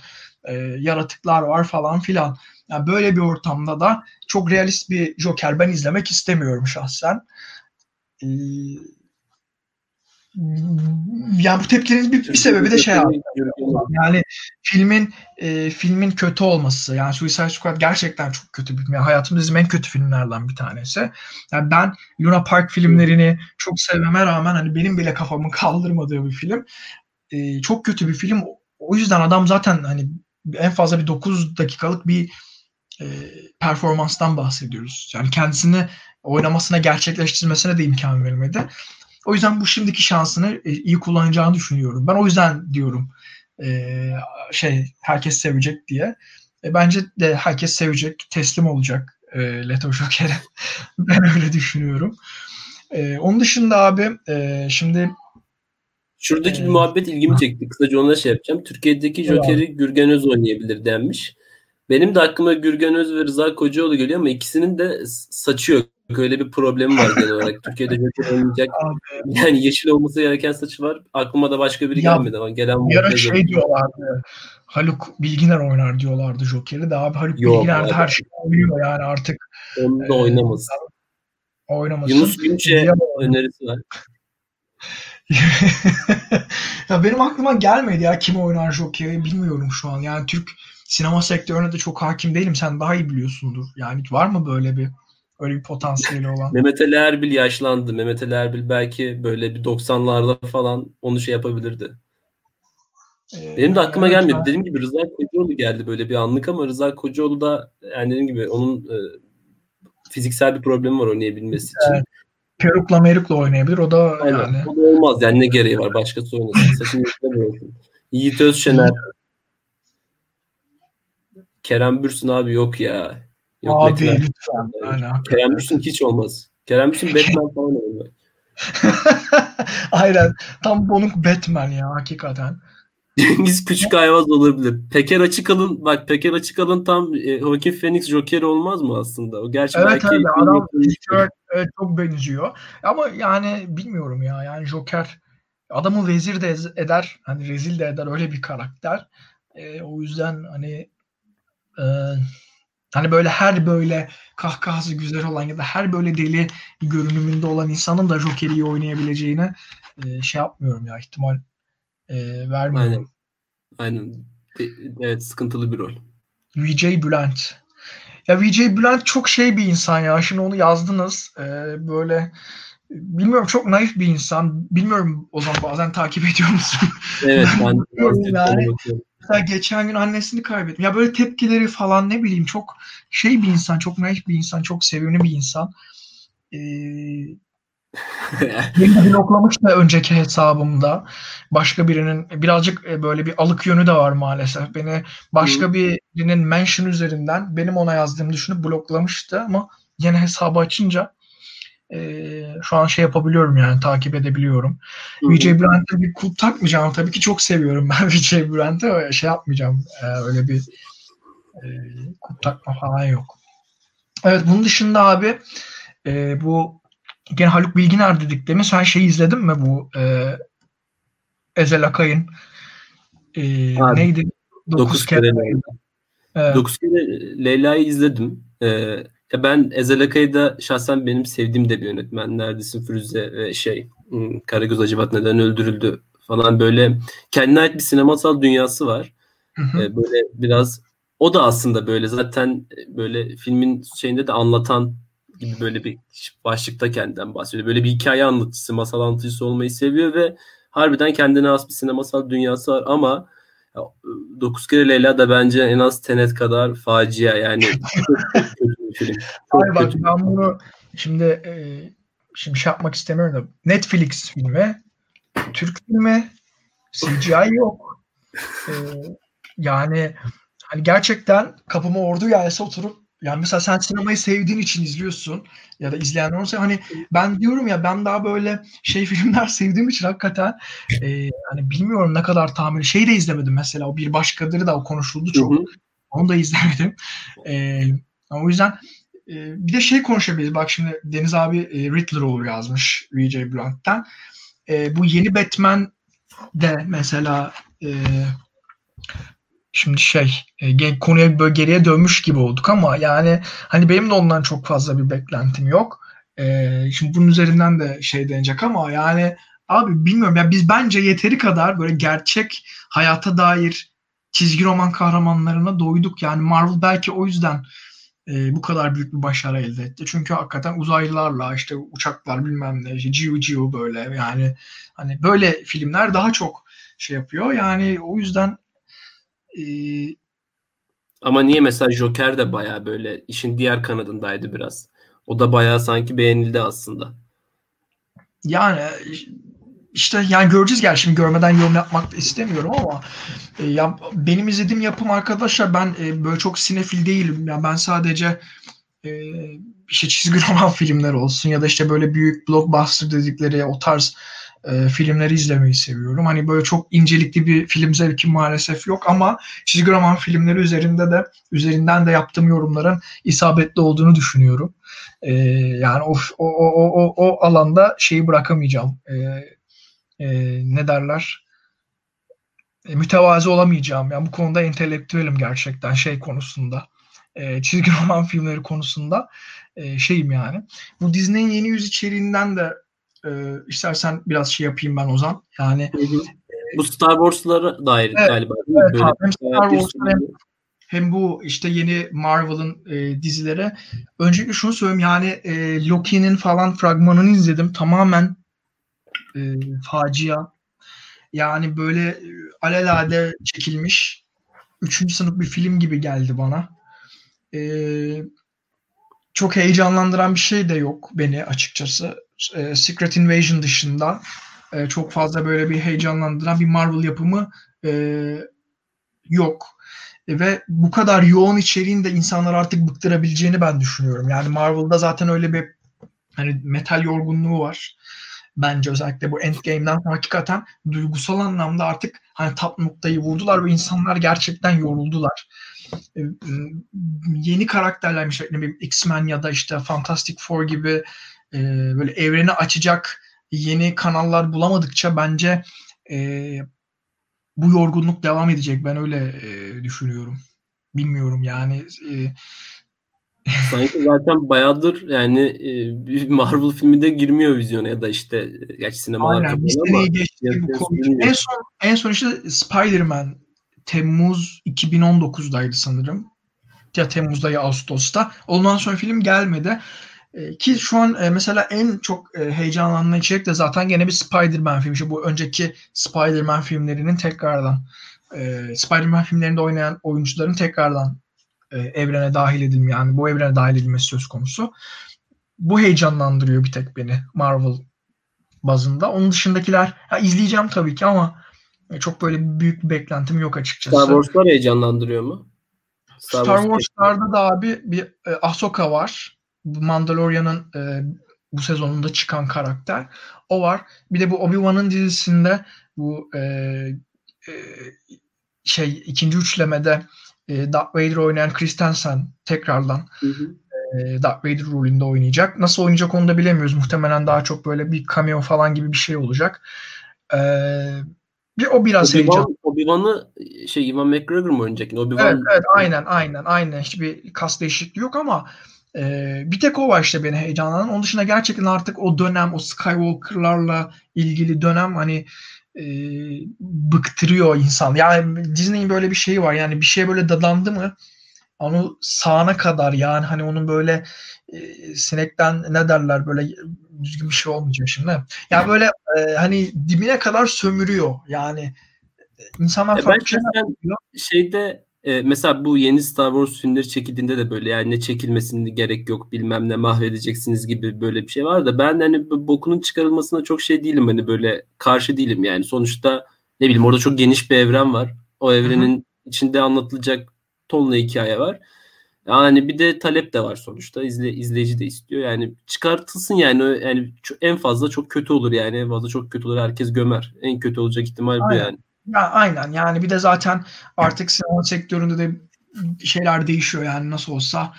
yaratıklar var falan filan. Yani böyle bir ortamda da çok realist bir Joker ben izlemek istemiyorum şahsen. Yani bu tepkinin bir sebebi de abi. Yani filmin kötü olması. Yani Suicide Squad gerçekten çok kötü bir film. Yani hayatımda izlediğim en kötü filmlerden bir tanesi. Yani ben Luna Park filmlerini çok sevmeme rağmen hani benim bile kafamın kaldırmadığı bir film. Çok kötü bir film. O yüzden adam zaten hani en fazla bir 9 dakikalık bir performanstan bahsediyoruz. Yani kendisini oynamasına, gerçekleştirmesine de imkan verilmedi. O yüzden bu şimdiki şansını iyi kullanacağını düşünüyorum. Ben o yüzden diyorum herkes sevecek diye. Bence de herkes sevecek, teslim olacak Leto Joker'e. Ben öyle düşünüyorum. Onun dışında abi şimdi... Şuradaki bir muhabbet ilgimi çekti. Kısaca ona yapacağım. Türkiye'deki Joker'i Gürgen Öz oynayabilir denmiş. Benim de aklıma Gürgen Öz ve Rıza Kocaoğlu geliyor ama ikisinin de saçı yok. Öyle bir problemi var genel olarak. Türkiye'de Joker olmayacak. Yani yeşil olması gereken saçı var. Aklıma da başka biri gelmedi. Ama gelen bir ara diyorlardı. Haluk Bilginer oynar diyorlardı Joker'i. De abi Haluk Bilginer de her şeyi oynuyor yani artık. Onu da oynamasın. Oynamasın. Yunus Günç'e önerisi var. Ya benim aklıma gelmedi ya kim oynar Joker'i bilmiyorum şu an. Yani Türk sinema sektörüne de çok hakim değilim. Sen daha iyi biliyorsundur. Yani var mı böyle bir potansiyeli olan? Mehmet Ali Erbil yaşlandı. Mehmet Ali Erbil belki böyle bir 90'larda falan onu yapabilirdi. Benim de aklıma gelmedi. Dediğim gibi Rıza Kocaoğlu geldi böyle bir anlık ama Rıza Kocaoğlu da yani dediğim gibi onun fiziksel bir problemi var oynayabilmesi için. Perukla oynayabilir. O da aynen. Yani. O da olmaz. Yani ne gereği var? Başkası oynasın. Saçını istemiyorsun. Yiğit Özşener. Kerem Bürsün abi yok ya. Yok, abi lütfen. Aynen. Kerem Bürsün hiç olmaz. Kerem Bürsün Batman falan olmaz. Aynen. Tam bonuk Batman ya hakikaten. Cengiz Küçük Ayvaz olabilir. Peker Açıkal'ın tam Joaquin Phoenix Joker olmaz mı aslında? O gerçi evet, belki evet, adam çok benziyor. Ama yani bilmiyorum ya. Yani Joker adamı vezir de eder. Hani rezil de eder. Öyle bir karakter. O yüzden hani Hani böyle her böyle kahkahası güzel olan ya da her böyle deli görünümünde olan insanın da Joker'i iyi oynayabileceğine şey yapmıyorum ya, ihtimal vermiyorum. Aynen. Evet, sıkıntılı bir rol. V.J. Bülent. Ya V.J. Bülent çok şey bir insan ya. Şimdi onu yazdınız. Böyle bilmiyorum, çok naif bir insan. Bilmiyorum, o zaman bazen takip ediyor musun? Evet. Ben mesela geçen gün annesini kaybettim. Ya böyle tepkileri falan, ne bileyim, çok şey bir insan, çok naif bir insan, çok sevimli bir insan. Beni bloklamış da önceki hesabımda. Başka birinin, birazcık böyle bir alık yönü de var maalesef. Beni başka birinin mention üzerinden benim ona yazdığımı düşünüp bloklamıştı ama yeni hesabı açınca şu an şey yapabiliyorum yani, takip edebiliyorum. V.J. Bülent'e bir kulp takmayacağım. Tabii ki çok seviyorum ben V.J. Bülent'e, şey yapmayacağım. Öyle bir kulp takma falan yok. Evet, bunun dışında abi bu gene Haluk Bilginer dedik değil mi? Sen şeyi izledin mi, bu Ezel Akay'ın neydi? 9 kere Leyla'yı izledim. Ben Ezel Akay'ı da şahsen benim sevdiğim de bir yönetmen. Neredesin Firuze ve Karagöz Acıbat Neden Öldürüldü falan, böyle kendine ait bir sinemasal dünyası var. Böyle biraz o da aslında böyle zaten böyle filmin şeyinde de anlatan gibi, böyle bir başlıkta kendinden bahsediyor. Böyle bir hikaye anlatıcısı, masal anlatıcısı olmayı seviyor ve harbiden kendine has bir sinemasal dünyası var ama 9 kere Leyla da bence en az Tenet kadar facia yani. Hayır bak, ben bunu şimdi şey yapmak istemiyorum da, Netflix filmi, Türk filmi, CGI yok. Yani hani gerçekten kapıma ordu gelse oturup, yani mesela sen sinemayı sevdiğin için izliyorsun ya da izleyenler olsa, hani ben diyorum ya, ben daha böyle filmler sevdiğim için hakikaten hani bilmiyorum ne kadar tahmin, de izlemedim mesela, o Bir Başkadır da konuşuldu çok. Onu da izlemedim. O yüzden bir de konuşabiliriz. Bak şimdi Deniz abi Riddler olur yazmış V.J. Blunt'tan. Bu yeni Batman de mesela şimdi konuya böyle geriye dönmüş gibi olduk ama yani hani benim de ondan çok fazla bir beklentim yok. Şimdi bunun üzerinden de denecek ama yani abi bilmiyorum ya, biz bence yeteri kadar böyle gerçek hayata dair çizgi roman kahramanlarına doyduk. Yani Marvel belki o yüzden bu kadar büyük bir başarı elde etti. Çünkü hakikaten uzaylılarla uçaklar bilmem ne Geo böyle, yani hani böyle filmler daha çok yapıyor. Yani o yüzden ama niye mesela Joker de bayağı böyle işin diğer kanadındaydı biraz. O da bayağı sanki beğenildi aslında. Yani yani göreceğiz, şimdi görmeden yorum yapmak da istemiyorum ama ya benim izlediğim yapım arkadaşlar, ben böyle çok sinefil değilim. Yani ben sadece çizgi roman filmler olsun ya da böyle büyük blockbuster dedikleri o tarz filmleri izlemeyi seviyorum. Hani böyle çok incelikli bir film zevki maalesef yok ama çizgi roman filmleri üzerinden de yaptığım yorumların isabetli olduğunu düşünüyorum. Yani o alanda bırakamayacağım. Ne derler? Mütevazı olamayacağım. Yani bu konuda entelektüelim gerçekten konusunda. Çizgi roman filmleri konusunda yani. Bu Disney'in yeni yüz içeriğinden de istersen biraz yapayım ben Ozan. Yani bu Star Wars'lara dair galiba. Evet, böyle hem Star Wars'lar hem bu yeni Marvel'ın dizileri. Öncelikle şunu söyleyeyim, yani Loki'nin falan fragmanını izledim. Tamamen facia. Yani böyle alelade çekilmiş 3. sınıf bir film gibi geldi bana. Çok heyecanlandıran bir şey de yok beni açıkçası. Secret Invasion dışında çok fazla böyle bir heyecanlandıran bir Marvel yapımı yok. Ve bu kadar yoğun içeriğin de insanları artık bıktırabileceğini ben düşünüyorum. Yani Marvel'da zaten öyle bir hani metal yorgunluğu var. Bence özellikle bu Endgame'den hakikaten duygusal anlamda artık hani tap noktayı vurdular ve insanlar gerçekten yoruldular. Yeni karakterler X-Men ya da Fantastic Four gibi böyle evreni açacak yeni kanallar bulamadıkça bence bu yorgunluk devam edecek. Ben öyle düşünüyorum. Bilmiyorum yani Sanki zaten bayağıdır yani bir Marvel filmi de girmiyor vizyona ya da işte gerçi sinemalarda. Aynen, Disney'i geçti bu konu. En son işte Spider-Man Temmuz 2019'daydı sanırım. Ya Temmuz'da ya Ağustos'ta. Ondan sonra film gelmedi. Ki şu an mesela en çok heyecanlanan içerik de zaten gene bir Spider-Man filmi. İşte bu önceki Spider-Man filmlerinin tekrardan Spider-Man filmlerinde oynayan oyuncuların tekrardan evrene dahil edilme, yani bu evrene dahil edilmesi söz konusu. Bu heyecanlandırıyor bir tek beni Marvel bazında. Onun dışındakiler izleyeceğim tabii ki ama çok böyle büyük bir beklentim yok açıkçası. Star Wars'lar heyecanlandırıyor mu? Star Wars'larda da abi bir Ahsoka var. Mandalorian'ın bu sezonunda çıkan karakter. O var. Bir de bu Obi-Wan'ın dizisinde bu ikinci üçlemede Darth Vader oynayan Christensen tekrardan Darth Vader rolünde oynayacak. Nasıl oynayacak onu da bilemiyoruz. Muhtemelen daha çok böyle bir cameo falan gibi bir şey olacak. Bir o biraz heyecan. Obi-Wan'ı Ivan McGregor mu oynayacak? Obi-Wan. Evet, aynen. Hiçbir kas değişikliği yok ama bir tek o var işte beni heyecanlanan. Onun dışında gerçekten artık o dönem, o Skywalker'larla ilgili dönem hani bıktırıyor insan. Yani Disney'in böyle bir şeyi var. Yani bir şeye böyle dadandı mı onu sağana kadar, yani hani onun böyle sinekten ne derler, böyle düzgün bir şey olmayacak şimdi. Ya yani böyle hani dibine kadar sömürüyor. Yani insanlar farklı şeyler yapıyor. Şeyde mesela bu yeni Star Wars filmleri çekildiğinde de böyle yani ne çekilmesini gerek yok, bilmem ne mahvedeceksiniz gibi böyle bir şey var da ben hani bokunun çıkarılmasına çok şey değilim, hani böyle karşı değilim yani. Sonuçta ne bileyim orada çok geniş bir evren var. O evrenin içinde anlatılacak tonla hikaye var. Yani bir de talep de var sonuçta. İzleyici de istiyor. Yani çıkartılsın yani. Yani en fazla çok kötü olur yani. En fazla çok kötü olur. Herkes gömer. En kötü olacak ihtimal bu yani. Ya, aynen yani bir de zaten artık sinema sektöründe de şeyler değişiyor yani nasıl olsa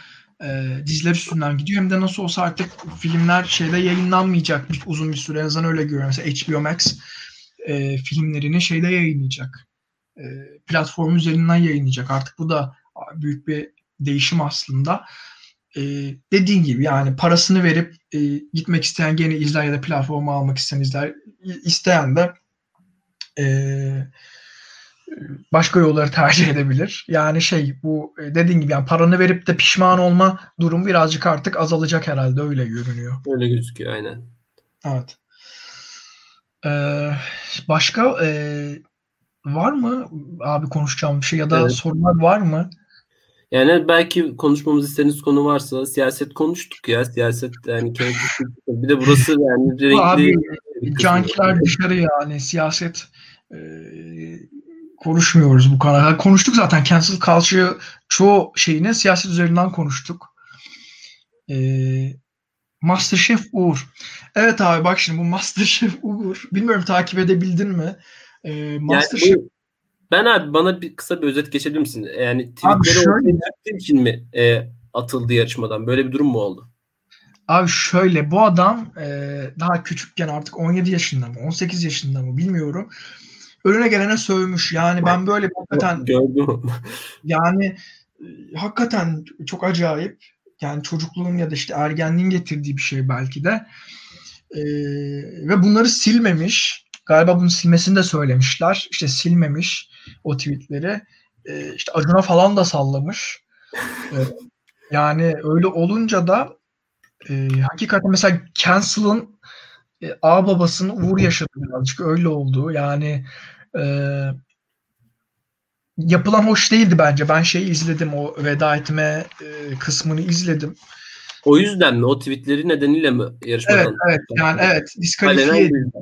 diziler üstünden gidiyor. Hem de nasıl olsa artık filmler şeyde yayınlanmayacak bir uzun bir süre. En azından öyle görüyorum. Mesela HBO Max filmlerini şeyde yayınlayacak. Platform üzerinden yayınlayacak. Artık bu da büyük bir değişim aslında. Dediğin gibi yani parasını verip gitmek isteyen gene izler ya da platformu almak isteyen izler. İsteyen de başka yolları tercih edebilir. Yani bu dediğin gibi yani paranı verip de pişman olma durumu birazcık artık azalacak herhalde. Öyle görünüyor. Öyle gözüküyor aynen. Evet. Başka var mı abi konuşacağım bir şey ya da sorular var mı? Yani belki konuşmamızı istediğiniz konu varsa siyaset konuştuk ya. Siyaset yani bir de burası yani renkli. Abi cankiler dışarı yani siyaset konuşmuyoruz bu kanalda. Konuştuk zaten. Cancel Culture çoğu şeyine siyaset üzerinden konuştuk. MasterChef Uğur. Evet abi bak şimdi bu MasterChef Uğur. Bilmiyorum takip edebildin mi? MasterChef yani ben abi bana bir kısa bir özet geçebilir misin? Yani tweetleri için mi atıldı yarışmadan? Böyle bir durum mu oldu? Abi şöyle bu adam daha küçükken artık 17 yaşında mı 18 yaşında mı bilmiyorum. Önüne gelene sövmüş. Yani ben böyle hakikaten gördüm. Yani hakikaten çok acayip. Yani çocukluğun ya da işte ergenliğin getirdiği bir şey belki de. Ve bunları silmemiş. Galiba bunu silmesini de söylemişler. İşte silmemiş o tweetleri. İşte Acun'a falan da sallamış. Yani öyle olunca da hakikaten mesela Cancel'ın ağababasının Uğur yaşadı birazcık. Öyle oldu. Yani yapılan hoş değildi bence. Ben izledim. O veda etme kısmını izledim. O yüzden mi? O tweetleri nedeniyle mi yarışmadan? Evet. Yani evet. Diskalifiye edildi.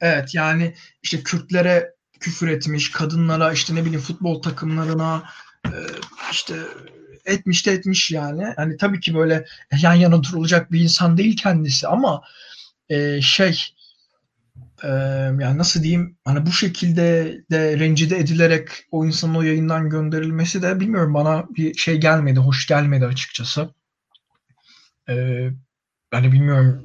Evet yani işte Kürtlere küfür etmiş, kadınlara işte ne bileyim futbol takımlarına işte etmiş yani. Hani tabii ki böyle yan yana durulacak bir insan değil kendisi ama yani nasıl diyeyim hani bu şekilde de rencide edilerek o insanın o yayından gönderilmesi de bilmiyorum bana bir gelmedi, hoş gelmedi açıkçası. Yani bilmiyorum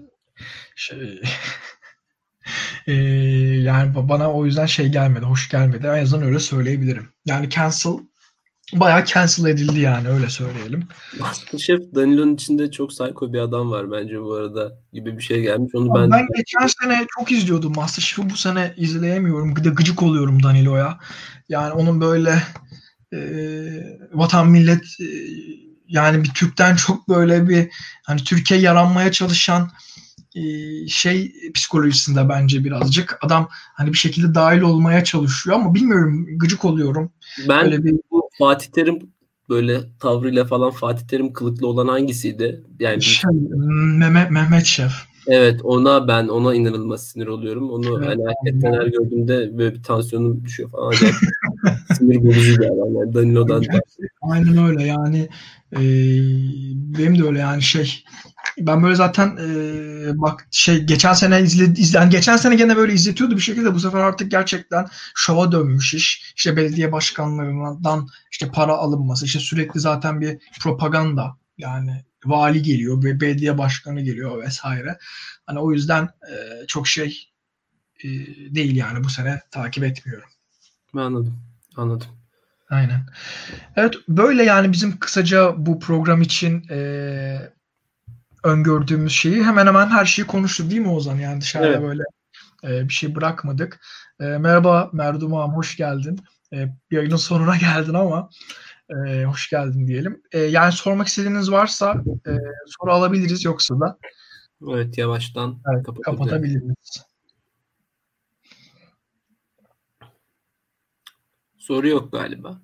yani bana o yüzden gelmedi, hoş gelmedi. En azından öyle söyleyebilirim. Yani cancel bayağı cancel edildi yani, öyle söyleyelim. MasterChef Danilo'nun içinde çok psycho bir adam var bence bu arada gibi bir şey gelmiş. Onu ben geçen sene çok izliyordum MasterChef'i, bu sene izleyemiyorum. Bir de gıcık oluyorum Danilo'ya. Yani onun böyle vatan millet yani bir Türk'ten çok böyle bir hani Türkiye yaranmaya çalışan şey psikolojisinde bence birazcık. Adam hani bir şekilde dahil olmaya çalışıyor ama bilmiyorum, gıcık oluyorum. Ben böyle bir... bu Fatih Terim böyle tavrıyla falan, Fatih Terim kılıklı olan hangisiydi? Yani şey, Mehmet Şef. Evet, ona inanılmaz sinir oluyorum. Onu evet, hani hakikaten her gördüğümde böyle bir tansiyonum düşüyor falan. Sinir bozucu bir adam yani Danilo'dan. Aynen öyle yani. Benim de öyle yani şey. Ben böyle zaten geçen sene izledim. Geçen sene gene böyle izletiyordu bir şekilde. Bu sefer artık gerçekten şova dönmüş iş. İşte belediye başkanlarından işte para alınması. İşte sürekli zaten bir propaganda. Yani vali geliyor, belediye başkanı geliyor vesaire. Hani o yüzden çok şey değil yani, bu sene takip etmiyorum. Anladım. Aynen. Evet, böyle yani bizim kısaca bu program için öngördüğümüz şeyi hemen her şeyi konuştuk değil mi Ozan? Yani dışarıda evet, böyle bir şey bırakmadık. Merhaba Merdumağım, hoş geldin. Yayının sonuna geldin ama hoş geldin diyelim. Yani sormak istediğiniz varsa soru alabiliriz, yoksa da evet yavaştan kapatabiliriz. Soru yok galiba.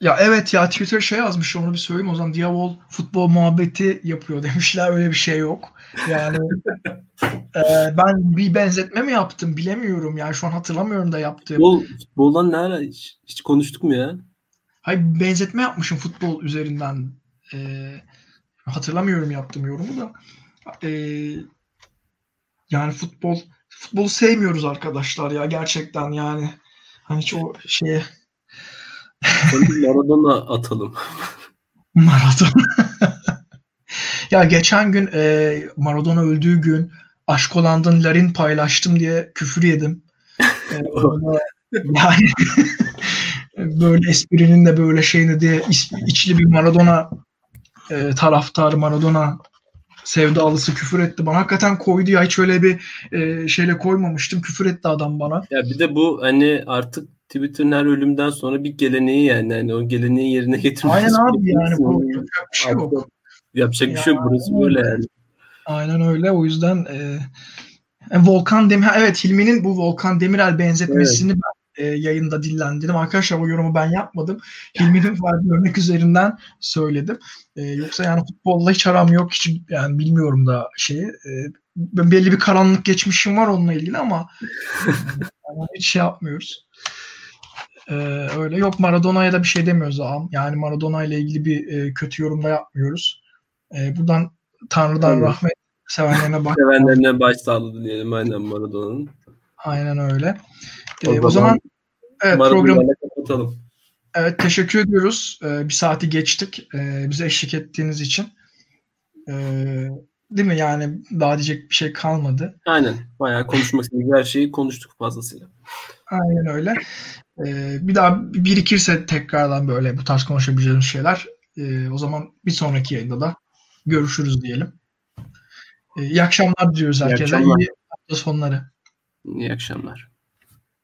Ya evet ya, Twitter şey yazmış, onu bir söyleyeyim o zaman. Diavol futbol muhabbeti yapıyor demişler, öyle bir şey yok. Yani ben bir benzetme mi yaptım bilemiyorum yani, şu an hatırlamıyorum da yaptım. Futboldan ne ara hiç konuştuk mu ya? Hayır, benzetme yapmışım futbol üzerinden. Hatırlamıyorum yaptığım yorumu da. Yani futbolu sevmiyoruz arkadaşlar ya gerçekten yani. Hani hiç o şeye... Maradona atalım. Maradona. Ya geçen gün Maradona öldüğü gün aşk olandan larin paylaştım diye küfür yedim. Yani böyle esprinin de böyle şeyini diye içli bir Maradona taraftarı, Maradona sevdalısı küfür etti bana. Hakikaten koydu ya, hiç öyle bir şeyle koymamıştım. Küfür etti adam bana. Ya bir de bu hani artık Twitter'ın her ölümden sonra bir geleneği yani o geleneği yerine getirmek. Aynen abi yani bu yapacak bir şey yok. Burası böyle yani. Aynen öyle, o yüzden Volkan Demir, evet Hilmi'nin bu Volkan Demirel benzetmesini evet, ben yayında dillendirdim. Arkadaşlar o yorumu ben yapmadım. Hilmi'nin farklı örnek üzerinden söyledim. Yoksa yani futbolla hiç aram yok. Hiç yani bilmiyorum da şeyi. Ben belli bir karanlık geçmişim var onunla ilgili ama yani hiç şey yapmıyoruz. Öyle yok, Maradona'ya da bir şey demiyoruz ağam. Yani Maradona ile ilgili bir kötü yorumda yapmıyoruz. Buradan Tanrı'dan rahmet, sevenlerine bak. Sevenlerine başsağlığı dileyelim aynen Maradona'nın. Aynen öyle. O zaman evet, programı kapatalım. Evet, teşekkür ediyoruz. Bir saati geçtik. Bize eşlik ettiğiniz için. Değil mi? Yani daha diyecek bir şey kalmadı. Aynen. Bayağı konuşmak istediğimiz her şeyi konuştuk fazlasıyla. Aynen öyle. Bir daha birikirse tekrardan böyle bu tarz konuşabileceğimiz şeyler. O zaman bir sonraki yayında da görüşürüz diyelim. İyi akşamlar diliyoruz herkese. İyi akşamlar. İyi hafta sonları. İyi akşamlar.